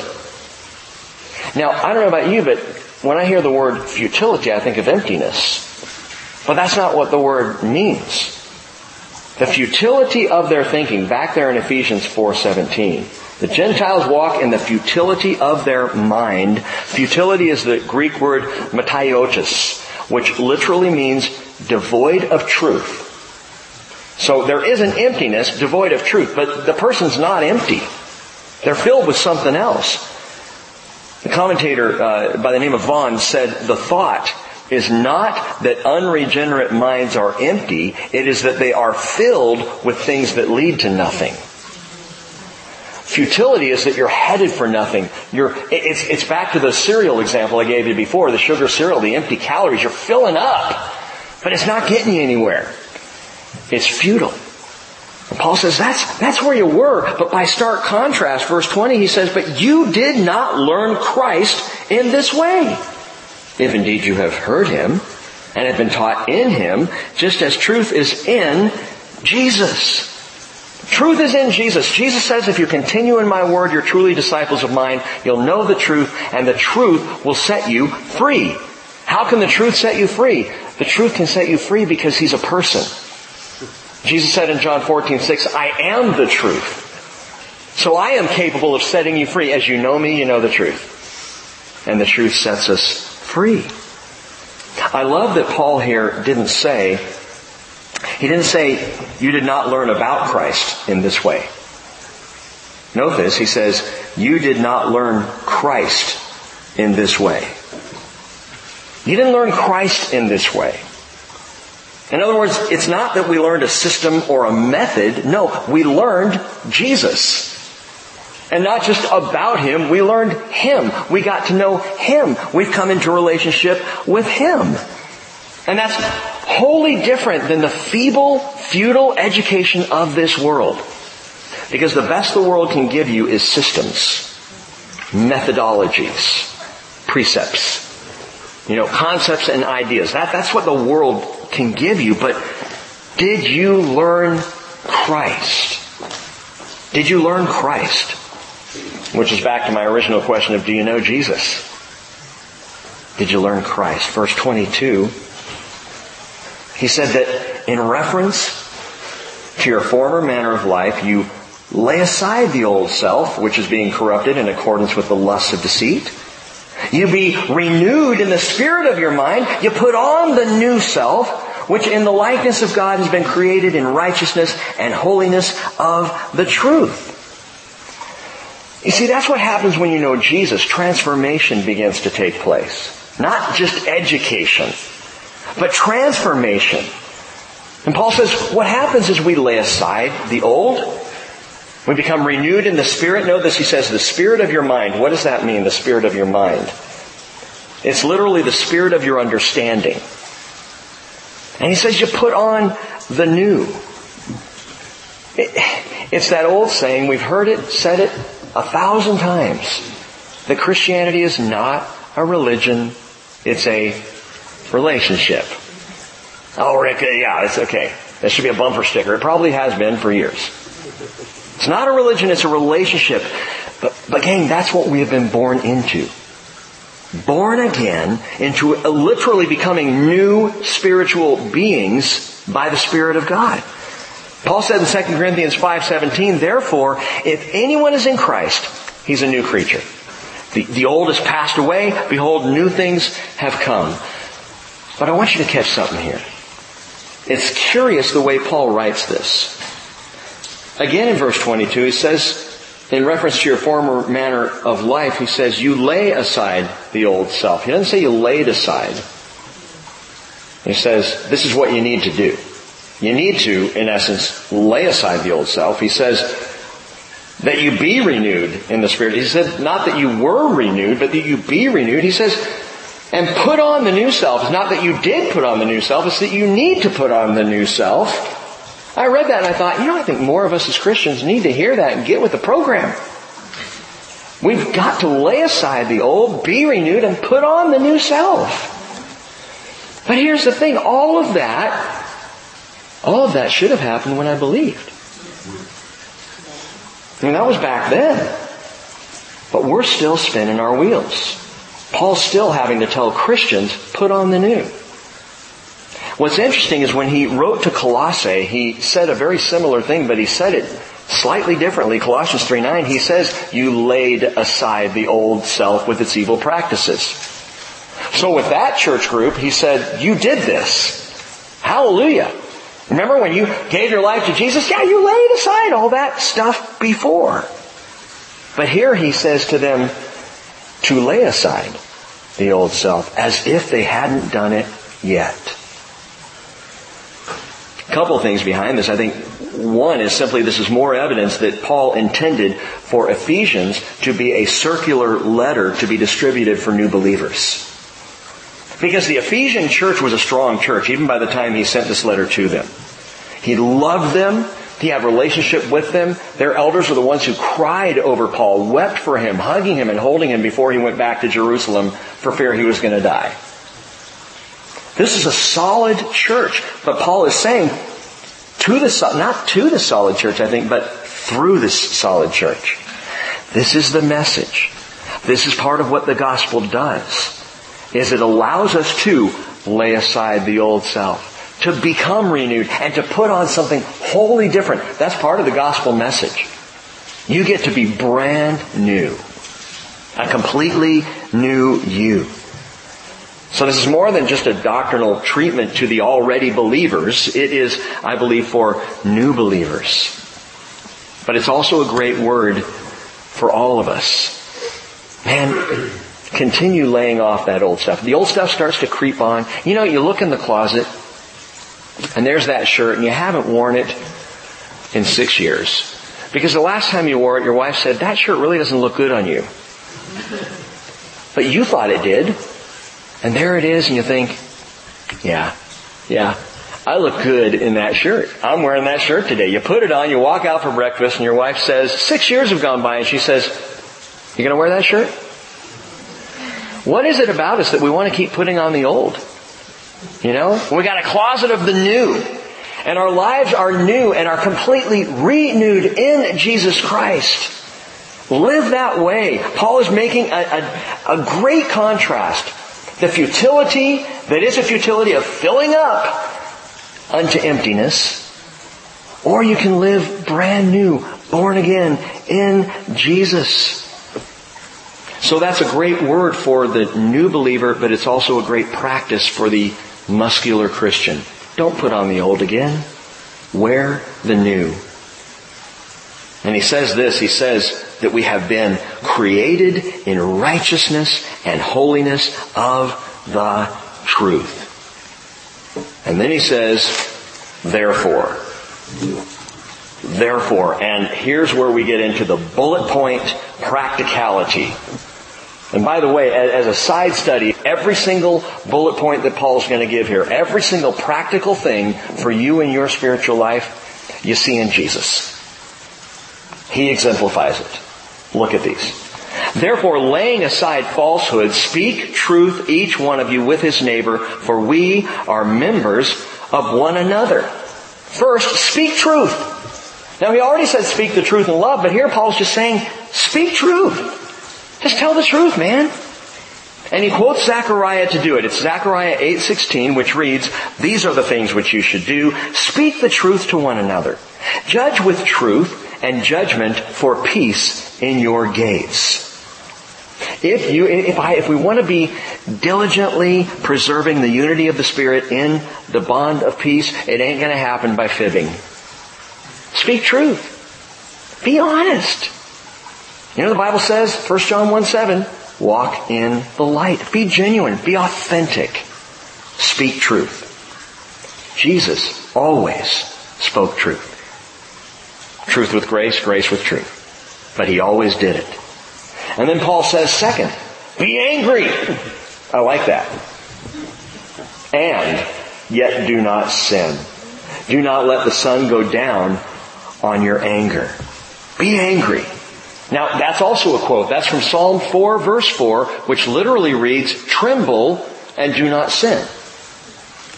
Now, I don't know about you, but when I hear the word futility, I think of emptiness. But that's not what the word means. The futility of their thinking, back there in Ephesians four seventeen. The Gentiles walk in the futility of their mind. Futility is the Greek word mataiotis, which literally means devoid of truth. So there is an emptiness devoid of truth, but the person's not empty. They're filled with something else. The commentator uh, by the name of Vaughn said, the thought is not that unregenerate minds are empty, it is that they are filled with things that lead to nothing. Futility is that you're headed for nothing. You're, it's, it's back to the cereal example I gave you before, the sugar cereal, the empty calories. You're filling up, but it's not getting you anywhere. It's futile. And Paul says, that's, that's where you were. But by stark contrast, verse twenty, he says, but you did not learn Christ in this way. If indeed you have heard Him and have been taught in Him, just as truth is in Jesus. Truth is in Jesus. Jesus says, if you continue in my word, you're truly disciples of mine. You'll know the truth, and the truth will set you free. How can the truth set you free? The truth can set you free because He's a person. Jesus said in John fourteen six, I am the truth. So I am capable of setting you free. As you know me, you know the truth. And the truth sets us free. I love that Paul here didn't say, He didn't say, you did not learn about Christ in this way. Note this, he says, you did not learn Christ in this way. You didn't learn Christ in this way. In other words, it's not that we learned a system or a method. No, we learned Jesus. And not just about Him, we learned Him. We got to know Him. We've come into relationship with Him. And that's wholly different than the feeble, futile education of this world. Because the best the world can give you is systems, methodologies, precepts, you know, concepts and ideas. That, that's what the world can give you. But did you learn Christ? Did you learn Christ? Which is back to my original question of, do you know Jesus? Did you learn Christ? Verse twenty-two, he said that in reference to your former manner of life, you lay aside the old self, which is being corrupted in accordance with the lusts of deceit. You be renewed in the spirit of your mind. You put on the new self, which in the likeness of God has been created in righteousness and holiness of the truth. You see, that's what happens when you know Jesus. Transformation begins to take place. Not just education, but transformation. And Paul says, what happens is we lay aside the old. We become renewed in the spirit. Note this, he says, the spirit of your mind. What does that mean, the spirit of your mind? It's literally the spirit of your understanding. And he says, you put on the new. It, it's that old saying, we've heard it, said it a thousand times, that Christianity is not a religion, it's a relationship. Oh, Rick, yeah, it's okay. That should be a bumper sticker. It probably has been for years. It's not a religion, it's a relationship. But, but gang, that's what we have been born into. Born again into literally becoming new spiritual beings by the Spirit of God. Paul said in Second Corinthians five seventeen, therefore, if anyone is in Christ, he's a new creature. The, the old has passed away. Behold, new things have come. But I want you to catch something here. It's curious the way Paul writes this. Again in verse twenty-two, he says, in reference to your former manner of life, he says, you lay aside the old self. He doesn't say you laid aside. He says, this is what you need to do. You need to, in essence, lay aside the old self. He says that you be renewed in the Spirit. He said not that you were renewed, but that you be renewed. He says, and put on the new self. It's not that you did put on the new self. It's that you need to put on the new self. I read that and I thought, you know, I think more of us as Christians need to hear that and get with the program. We've got to lay aside the old, be renewed, and put on the new self. But here's the thing, all of that... All of that should have happened when I believed. I mean, that was back then. But we're still spinning our wheels. Paul's still having to tell Christians, put on the new. What's interesting is when he wrote to Colossae, he said a very similar thing, but he said it slightly differently. Colossians three nine, he says, you laid aside the old self with its evil practices. So with that church group, he said, you did this. Hallelujah. Remember when you gave your life to Jesus? Yeah, you laid aside all that stuff before. But here he says to them to lay aside the old self as if they hadn't done it yet. couple things behind this. I think one is simply this is more evidence that Paul intended for Ephesians to be a circular letter to be distributed for new believers. Because the Ephesian church was a strong church, even by the time he sent this letter to them. He loved them. He had a relationship with them. Their elders were the ones who cried over Paul, wept for him, hugging him and holding him before he went back to Jerusalem for fear he was going to die. This is a solid church. But Paul is saying, to the not to the solid church, I think, but through this solid church. This is the message. This is part of what the gospel does, is it allows us to lay aside the old self, to become renewed, and to put on something wholly different. That's part of the gospel message. You get to be brand new. A completely new you. So this is more than just a doctrinal treatment to the already believers. It is, I believe, for new believers. But it's also a great word for all of us. Man, continue laying off that old stuff. The old stuff starts to creep on. You know, you look in the closet, and there's that shirt, and you haven't worn it in six years. Because the last time you wore it, your wife said, that shirt really doesn't look good on you. But you thought it did. And there it is, and you think, yeah, yeah, I look good in that shirt. I'm wearing that shirt today. You put it on, you walk out for breakfast, and your wife says, six years have gone by, and she says, you going to wear that shirt? What is it about us that we want to keep putting on the old? You know, we got a closet of the new, and our lives are new and are completely renewed in Jesus Christ. Live that way. Paul is making a, a, a great contrast. The futility that is a futility of filling up unto emptiness, or you can live brand new, born again in Jesus. So that's a great word for the new believer, but it's also a great practice for the muscular Christian. Don't put on the old again. Wear the new. And he says this, he says that we have been created in righteousness and holiness of the truth. And then he says, therefore. Therefore. And here's where we get into the bullet point practicality. And by the way, as a side study, every single bullet point that Paul's going to give here, every single practical thing for you in your spiritual life, you see in Jesus. He exemplifies it. Look at these. Therefore, laying aside falsehood, speak truth each one of you with his neighbor, for we are members of one another. First, speak truth. Now, he already said speak the truth in love, but here Paul's just saying, speak truth. Just tell the truth, man. And he quotes Zechariah to do it. It's Zechariah eight sixteen, which reads, these are the things which you should do. Speak the truth to one another. Judge with truth and judgment for peace in your gates. If you, if I, if we want to be diligently preserving the unity of the Spirit in the bond of peace, it ain't going to happen by fibbing. Speak truth. Be honest. You know the Bible says, First John one seven, walk in the light. Be genuine. Be authentic. Speak truth. Jesus always spoke truth. Truth with grace, grace with truth. But he always did it. And then Paul says, second, be angry. I like that. And yet do not sin. Do not let the sun go down on your anger. Be angry. Now, that's also a quote. That's from Psalm four, verse four, which literally reads, tremble and do not sin.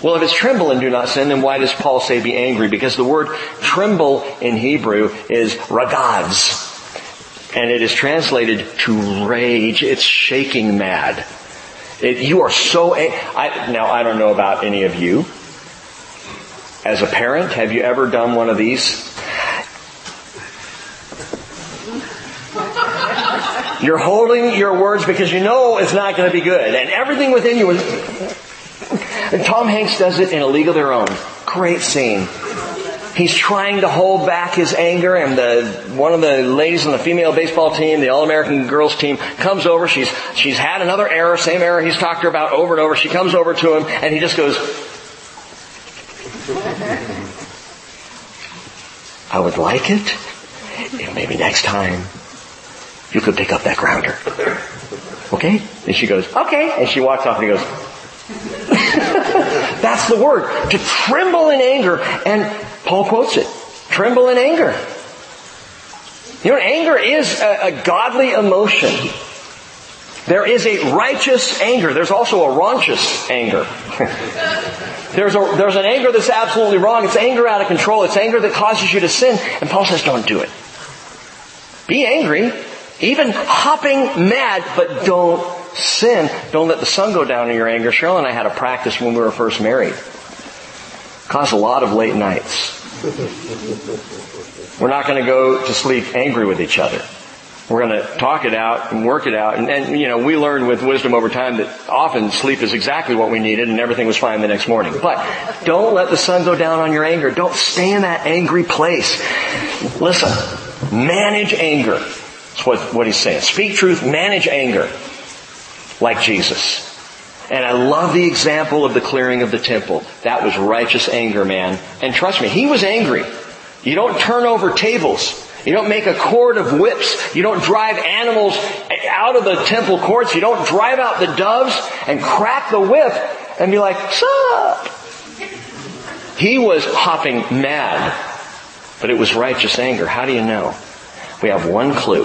Well, if it's tremble and do not sin, then why does Paul say be angry? Because the word tremble in Hebrew is ragaz. And it is translated to rage. It's shaking mad. It, you are so angry. Now, I don't know about any of you. As a parent, have you ever done one of these? You're holding your words because you know it's not going to be good. And everything within you is... And Tom Hanks does it in A League of Their Own. Great scene. He's trying to hold back his anger, and the one of the ladies on the female baseball team, the All-American girls team, comes over. She's she's had another error, same error he's talked to her about over and over. She comes over to him, and he just goes... I would like it if maybe next time you could pick up that grounder. Okay? And she goes, okay. And she walks off and he goes, that's the word. To tremble in anger. And Paul quotes it. Tremble in anger. You know, anger is a, a godly emotion. There is a righteous anger. There's also a raunchous anger. there's, a, there's an anger that's absolutely wrong. It's anger out of control. It's anger that causes you to sin. And Paul says, don't do it. Be angry, even hopping mad, but don't sin. Don't let the sun go down in your anger. Cheryl and I had a practice when we were first married. Caused a lot of late nights. We're not going to go to sleep angry with each other. We're going to talk it out and work it out. And, and, you know, we learned with wisdom over time that often sleep is exactly what we needed and everything was fine the next morning. But don't let the sun go down on your anger. Don't stay in that angry place. Listen, manage anger. That's what, what he's saying. Speak truth, manage anger like Jesus. And I love the example of the clearing of the temple. That was righteous anger, man. And trust me, he was angry. You don't turn over tables. You don't make a cord of whips. You don't drive animals out of the temple courts. You don't drive out the doves and crack the whip and be like, sup? He was hopping mad. But it was righteous anger. How do you know? We have one clue.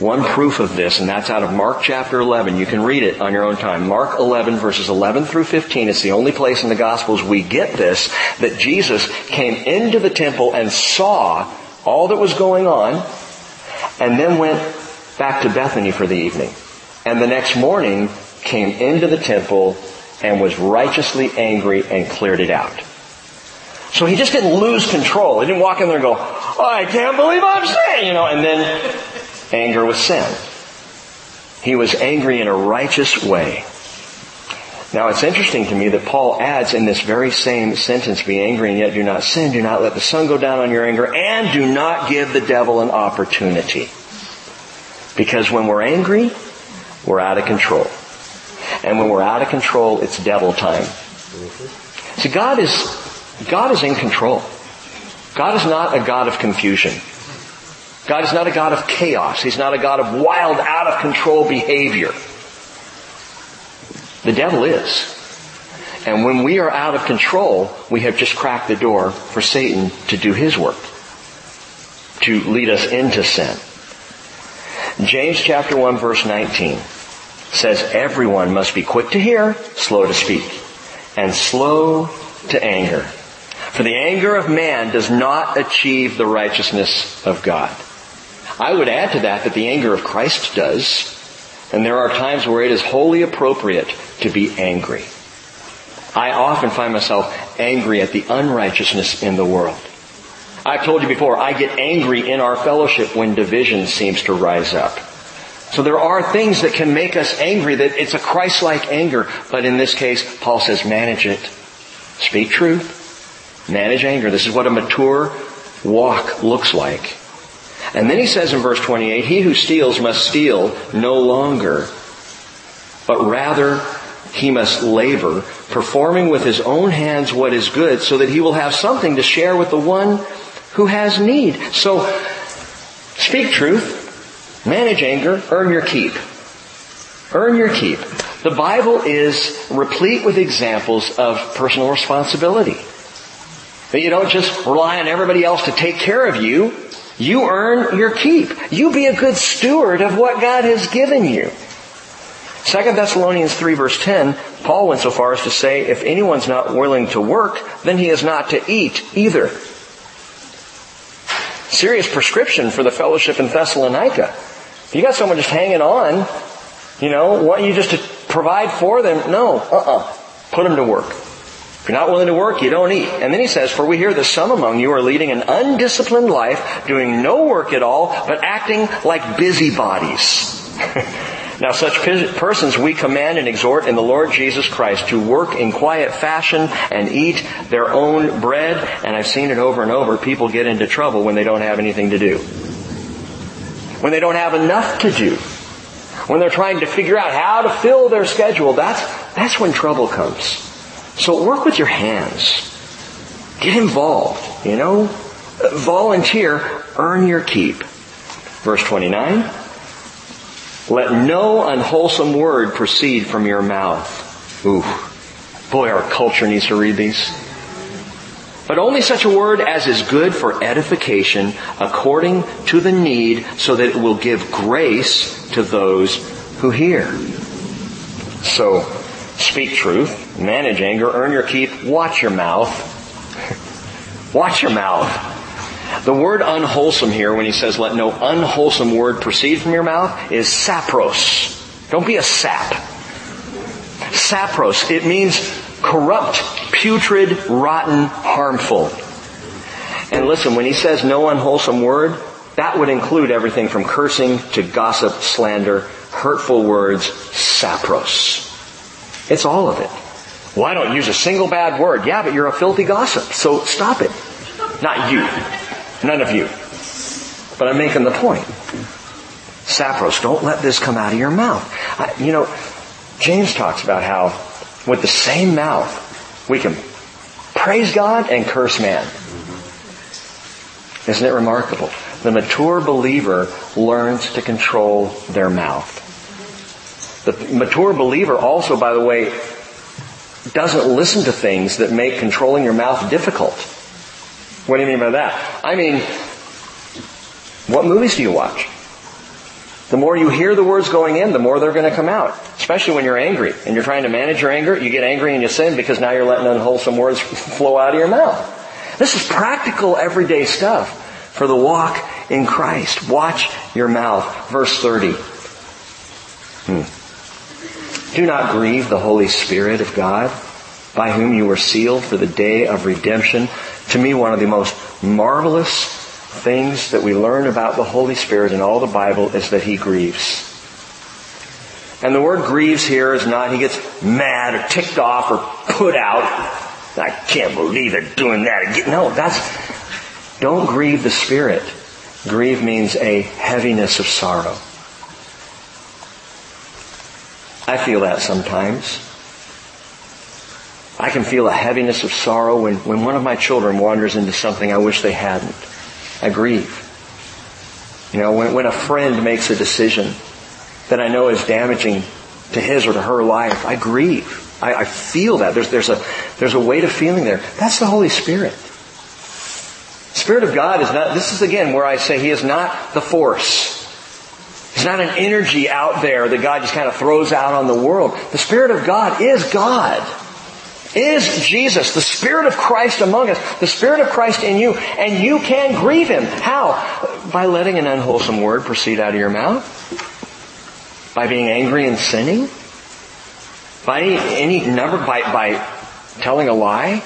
One proof of this, and that's out of Mark chapter eleven. You can read it on your own time. Mark eleven, verses eleven through fifteen. It's the only place in the Gospels we get this, that Jesus came into the temple and saw all that was going on, and then went back to Bethany for the evening. And the next morning, came into the temple and was righteously angry and cleared it out. So he just didn't lose control. He didn't walk in there and go, oh, I can't believe I'm saying, you know, and then anger was sin. He was angry in a righteous way. Now it's interesting to me that Paul adds in this very same sentence, be angry and yet do not sin, do not let the sun go down on your anger, and do not give the devil an opportunity. Because when we're angry, we're out of control. And when we're out of control, it's devil time. See, God is, God is in control. God is not a God of confusion. God is not a God of chaos. He's not a God of wild, out-of-control behavior. The devil is. And when we are out of control, we have just cracked the door for Satan to do his work, to lead us into sin. James chapter one, verse nineteen says, everyone must be quick to hear, slow to speak, and slow to anger. For the anger of man does not achieve the righteousness of God. I would add to that that the anger of Christ does. And there are times where it is wholly appropriate to be angry. I often find myself angry at the unrighteousness in the world. I've told you before, I get angry in our fellowship when division seems to rise up. So there are things that can make us angry, that it's a Christ-like anger. But in this case, Paul says, manage it. Speak truth. Manage anger. This is what a mature walk looks like. And then he says in verse twenty-eight, he who steals must steal no longer, but rather he must labor, performing with his own hands what is good, so that he will have something to share with the one who has need. So, speak truth, manage anger, earn your keep. Earn your keep. The Bible is replete with examples of personal responsibility. That you don't just rely on everybody else to take care of you. You earn your keep. You be a good steward of what God has given you. Second Thessalonians three verse ten, Paul went so far as to say, if anyone's not willing to work, then he is not to eat either. Serious prescription for the fellowship in Thessalonica. If you got someone just hanging on, you know, want you just to provide for them, no, uh-uh. Put them to work. If you're not willing to work, you don't eat. And then he says, for we hear that some among you are leading an undisciplined life, doing no work at all, but acting like busybodies. Now such persons we command and exhort in the Lord Jesus Christ to work in quiet fashion and eat their own bread. And I've seen it over and over. People get into trouble when they don't have anything to do. When they don't have enough to do. When they're trying to figure out how to fill their schedule. That's, that's when trouble comes. So work with your hands. Get involved, you know. volunteer, earn your keep. Verse twenty-nine, let no unwholesome word proceed from your mouth. Ooh, boy, our culture needs to read these. But only such a word as is good for edification according to the need, so that it will give grace to those who hear. So, speak truth, manage anger, earn your keep, watch your mouth. Watch your mouth. The word unwholesome here, when he says, let no unwholesome word proceed from your mouth, is sapros. Don't be a sap. Sapros, it means corrupt, putrid, rotten, harmful. And listen, when he says no unwholesome word, that would include everything from cursing to gossip, slander, hurtful words, sapros. It's all of it. Well, I don't use a single bad word. Yeah, but you're a filthy gossip, so stop it. Not you. None of you. But I'm making the point. Sapros, don't let this come out of your mouth. I, you know, James talks about how with the same mouth, we can praise God and curse man. Isn't it remarkable? The mature believer learns to control their mouth. The mature believer also, by the way, doesn't listen to things that make controlling your mouth difficult. What do you mean by that? I mean, what movies do you watch? The more you hear the words going in, the more they're going to come out. Especially when you're angry and you're trying to manage your anger, you get angry and you sin because now you're letting unwholesome words flow out of your mouth. This is practical, everyday stuff for the walk in Christ. Watch your mouth. Verse thirty. Hmm. Do not grieve the Holy Spirit of God, by whom you were sealed for the day of redemption. To me, one of the most marvelous things that we learn about the Holy Spirit in all the Bible is that He grieves. And the word grieves here is not He gets mad or ticked off or put out. I can't believe they're doing that again. No, that's... Don't grieve the Spirit. Grieve means a heaviness of sorrow. I feel that sometimes. I can feel a heaviness of sorrow when, when one of my children wanders into something I wish they hadn't. I grieve. You know, when, when a friend makes a decision that I know is damaging to his or to her life, I grieve. I, I feel that. There's, there's, a, there's a weight of feeling there. That's the Holy Spirit. Spirit of God is not, this is again where I say He is not the force. He's not an energy out there that God just kind of throws out on the world. The Spirit of God is God. Is Jesus, the Spirit of Christ among us, the Spirit of Christ in you, and you can grieve Him. How? By letting an unwholesome word proceed out of your mouth? By being angry and sinning? By any, any number, by, by telling a lie?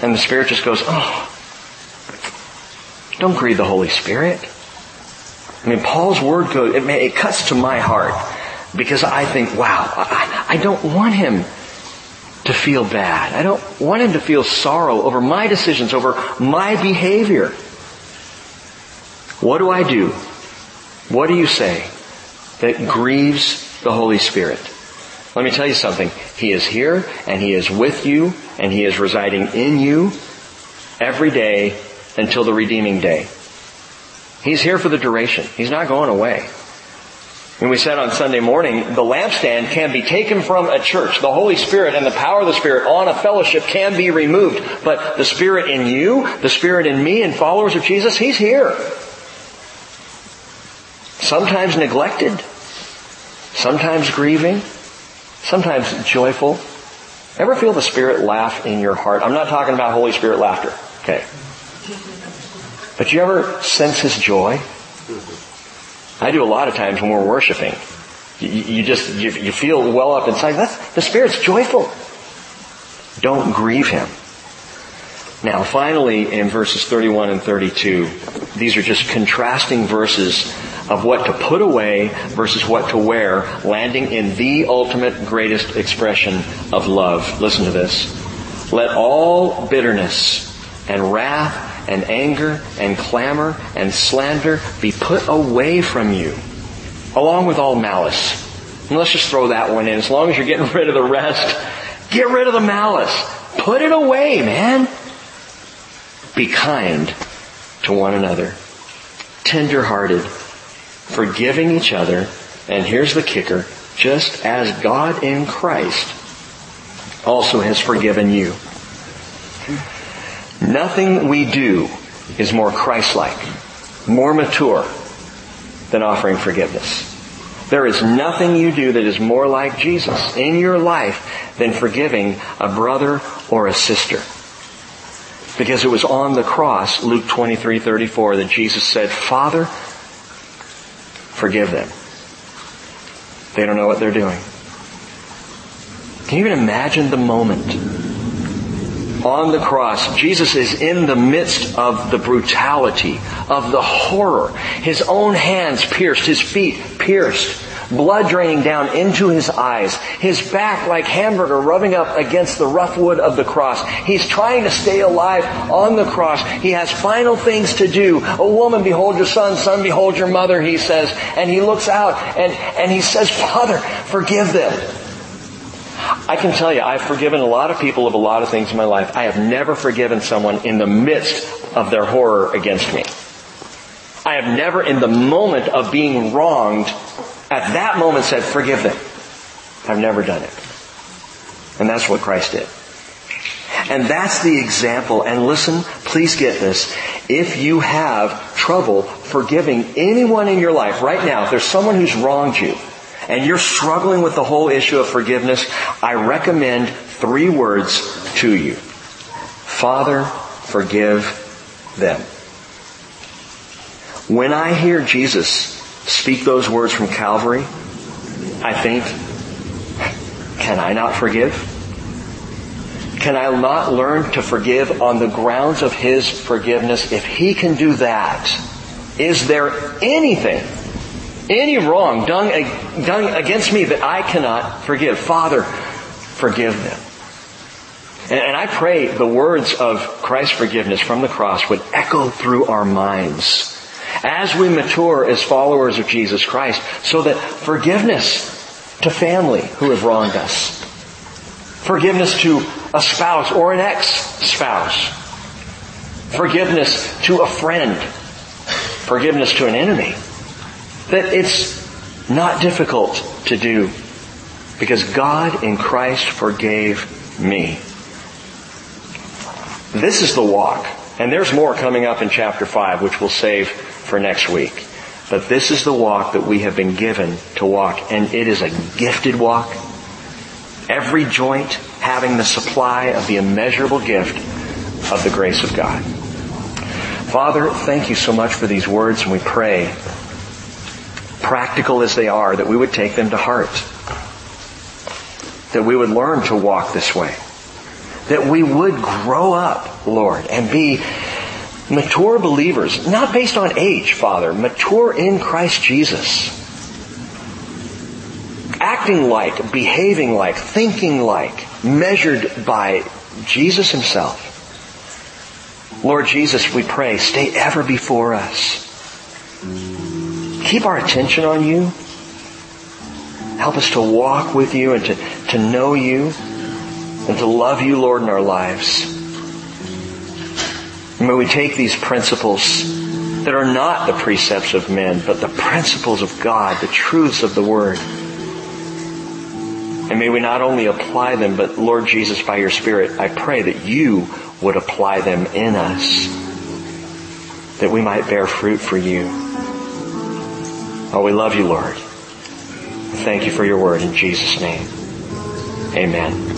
And the Spirit just goes, oh, don't grieve the Holy Spirit. I mean, Paul's word goes, it, it cuts to my heart, because I think, wow, I, I don't want him to feel bad. I don't want him to feel sorrow over my decisions, over my behavior. What do I do? What do you say that grieves the Holy Spirit? Let me tell you something. He is here, and He is with you, and He is residing in you every day until the redeeming day. He's here for the duration. He's not going away. And we said on Sunday morning, the lampstand can be taken from a church. The Holy Spirit and the power of the Spirit on a fellowship can be removed. But the Spirit in you, the Spirit in me, and followers of Jesus, He's here. Sometimes neglected, sometimes grieving, sometimes joyful. Ever feel the Spirit laugh in your heart? I'm not talking about Holy Spirit laughter. Okay. But you ever sense His joy? I do a lot of times when we're worshiping. You, you just, you, you feel well up inside. That's, the Spirit's joyful. Don't grieve Him. Now, finally, in verses thirty-one and thirty-two, these are just contrasting verses of what to put away versus what to wear, landing in the ultimate greatest expression of love. Listen to this. Let all bitterness and wrath and anger and clamor and slander be put away from you, along with all malice. And let's just throw that one in. As long as you're getting rid of the rest, get rid of the malice. Put it away, man. Be kind to one another, tender-hearted, forgiving each other, and here's the kicker, just as God in Christ also has forgiven you. Nothing we do is more Christ-like, more mature than offering forgiveness. There is nothing you do that is more like Jesus in your life than forgiving a brother or a sister. Because it was on the cross, Luke twenty-three thirty-four, that Jesus said, Father, forgive them. They don't know what they're doing. Can you even imagine the moment? On the cross, Jesus is in the midst of the brutality, of the horror. His own hands pierced, his feet pierced, blood draining down into his eyes, his back like hamburger rubbing up against the rough wood of the cross. He's trying to stay alive on the cross. He has final things to do. O woman, behold your son. Son, behold your mother, he says. And he looks out and, and he says, Father, forgive them. I can tell you, I've forgiven a lot of people of a lot of things in my life. I have never forgiven someone in the midst of their horror against me. I have never in the moment of being wronged at that moment said, forgive them. I've never done it. And that's what Christ did. And that's the example. And listen, please get this. If you have trouble forgiving anyone in your life right now, if there's someone who's wronged you and you're struggling with the whole issue of forgiveness, I recommend three words to you. Father, forgive them. When I hear Jesus speak those words from Calvary, I think, can I not forgive? Can I not learn to forgive on the grounds of His forgiveness? If He can do that, is there anything, any wrong done against me that I cannot forgive? Father, forgive them. And I pray the words of Christ's forgiveness from the cross would echo through our minds as we mature as followers of Jesus Christ, so that forgiveness to family who have wronged us, forgiveness to a spouse or an ex-spouse, forgiveness to a friend, forgiveness to an enemy, that it's not difficult to do because God in Christ forgave me. This is the walk. And there's more coming up in chapter five, which we'll save for next week. But this is the walk that we have been given to walk. And it is a gifted walk. Every joint having the supply of the immeasurable gift of the grace of God. Father, thank you so much for these words. And we pray, practical as they are, that we would take them to heart. That we would learn to walk this way. That we would grow up, Lord, and be mature believers, not based on age, Father, mature in Christ Jesus. Acting like, behaving like, thinking like, measured by Jesus Himself. Lord Jesus, we pray, stay ever before us. Keep our attention on You. Help us to walk with You and to, to know You. And to love You, Lord, in our lives. And may we take these principles that are not the precepts of men, but the principles of God, the truths of the Word. And may we not only apply them, but Lord Jesus, by Your Spirit, I pray that You would apply them in us, that we might bear fruit for You. Oh, we love You, Lord. Thank You for Your Word in Jesus' name. Amen.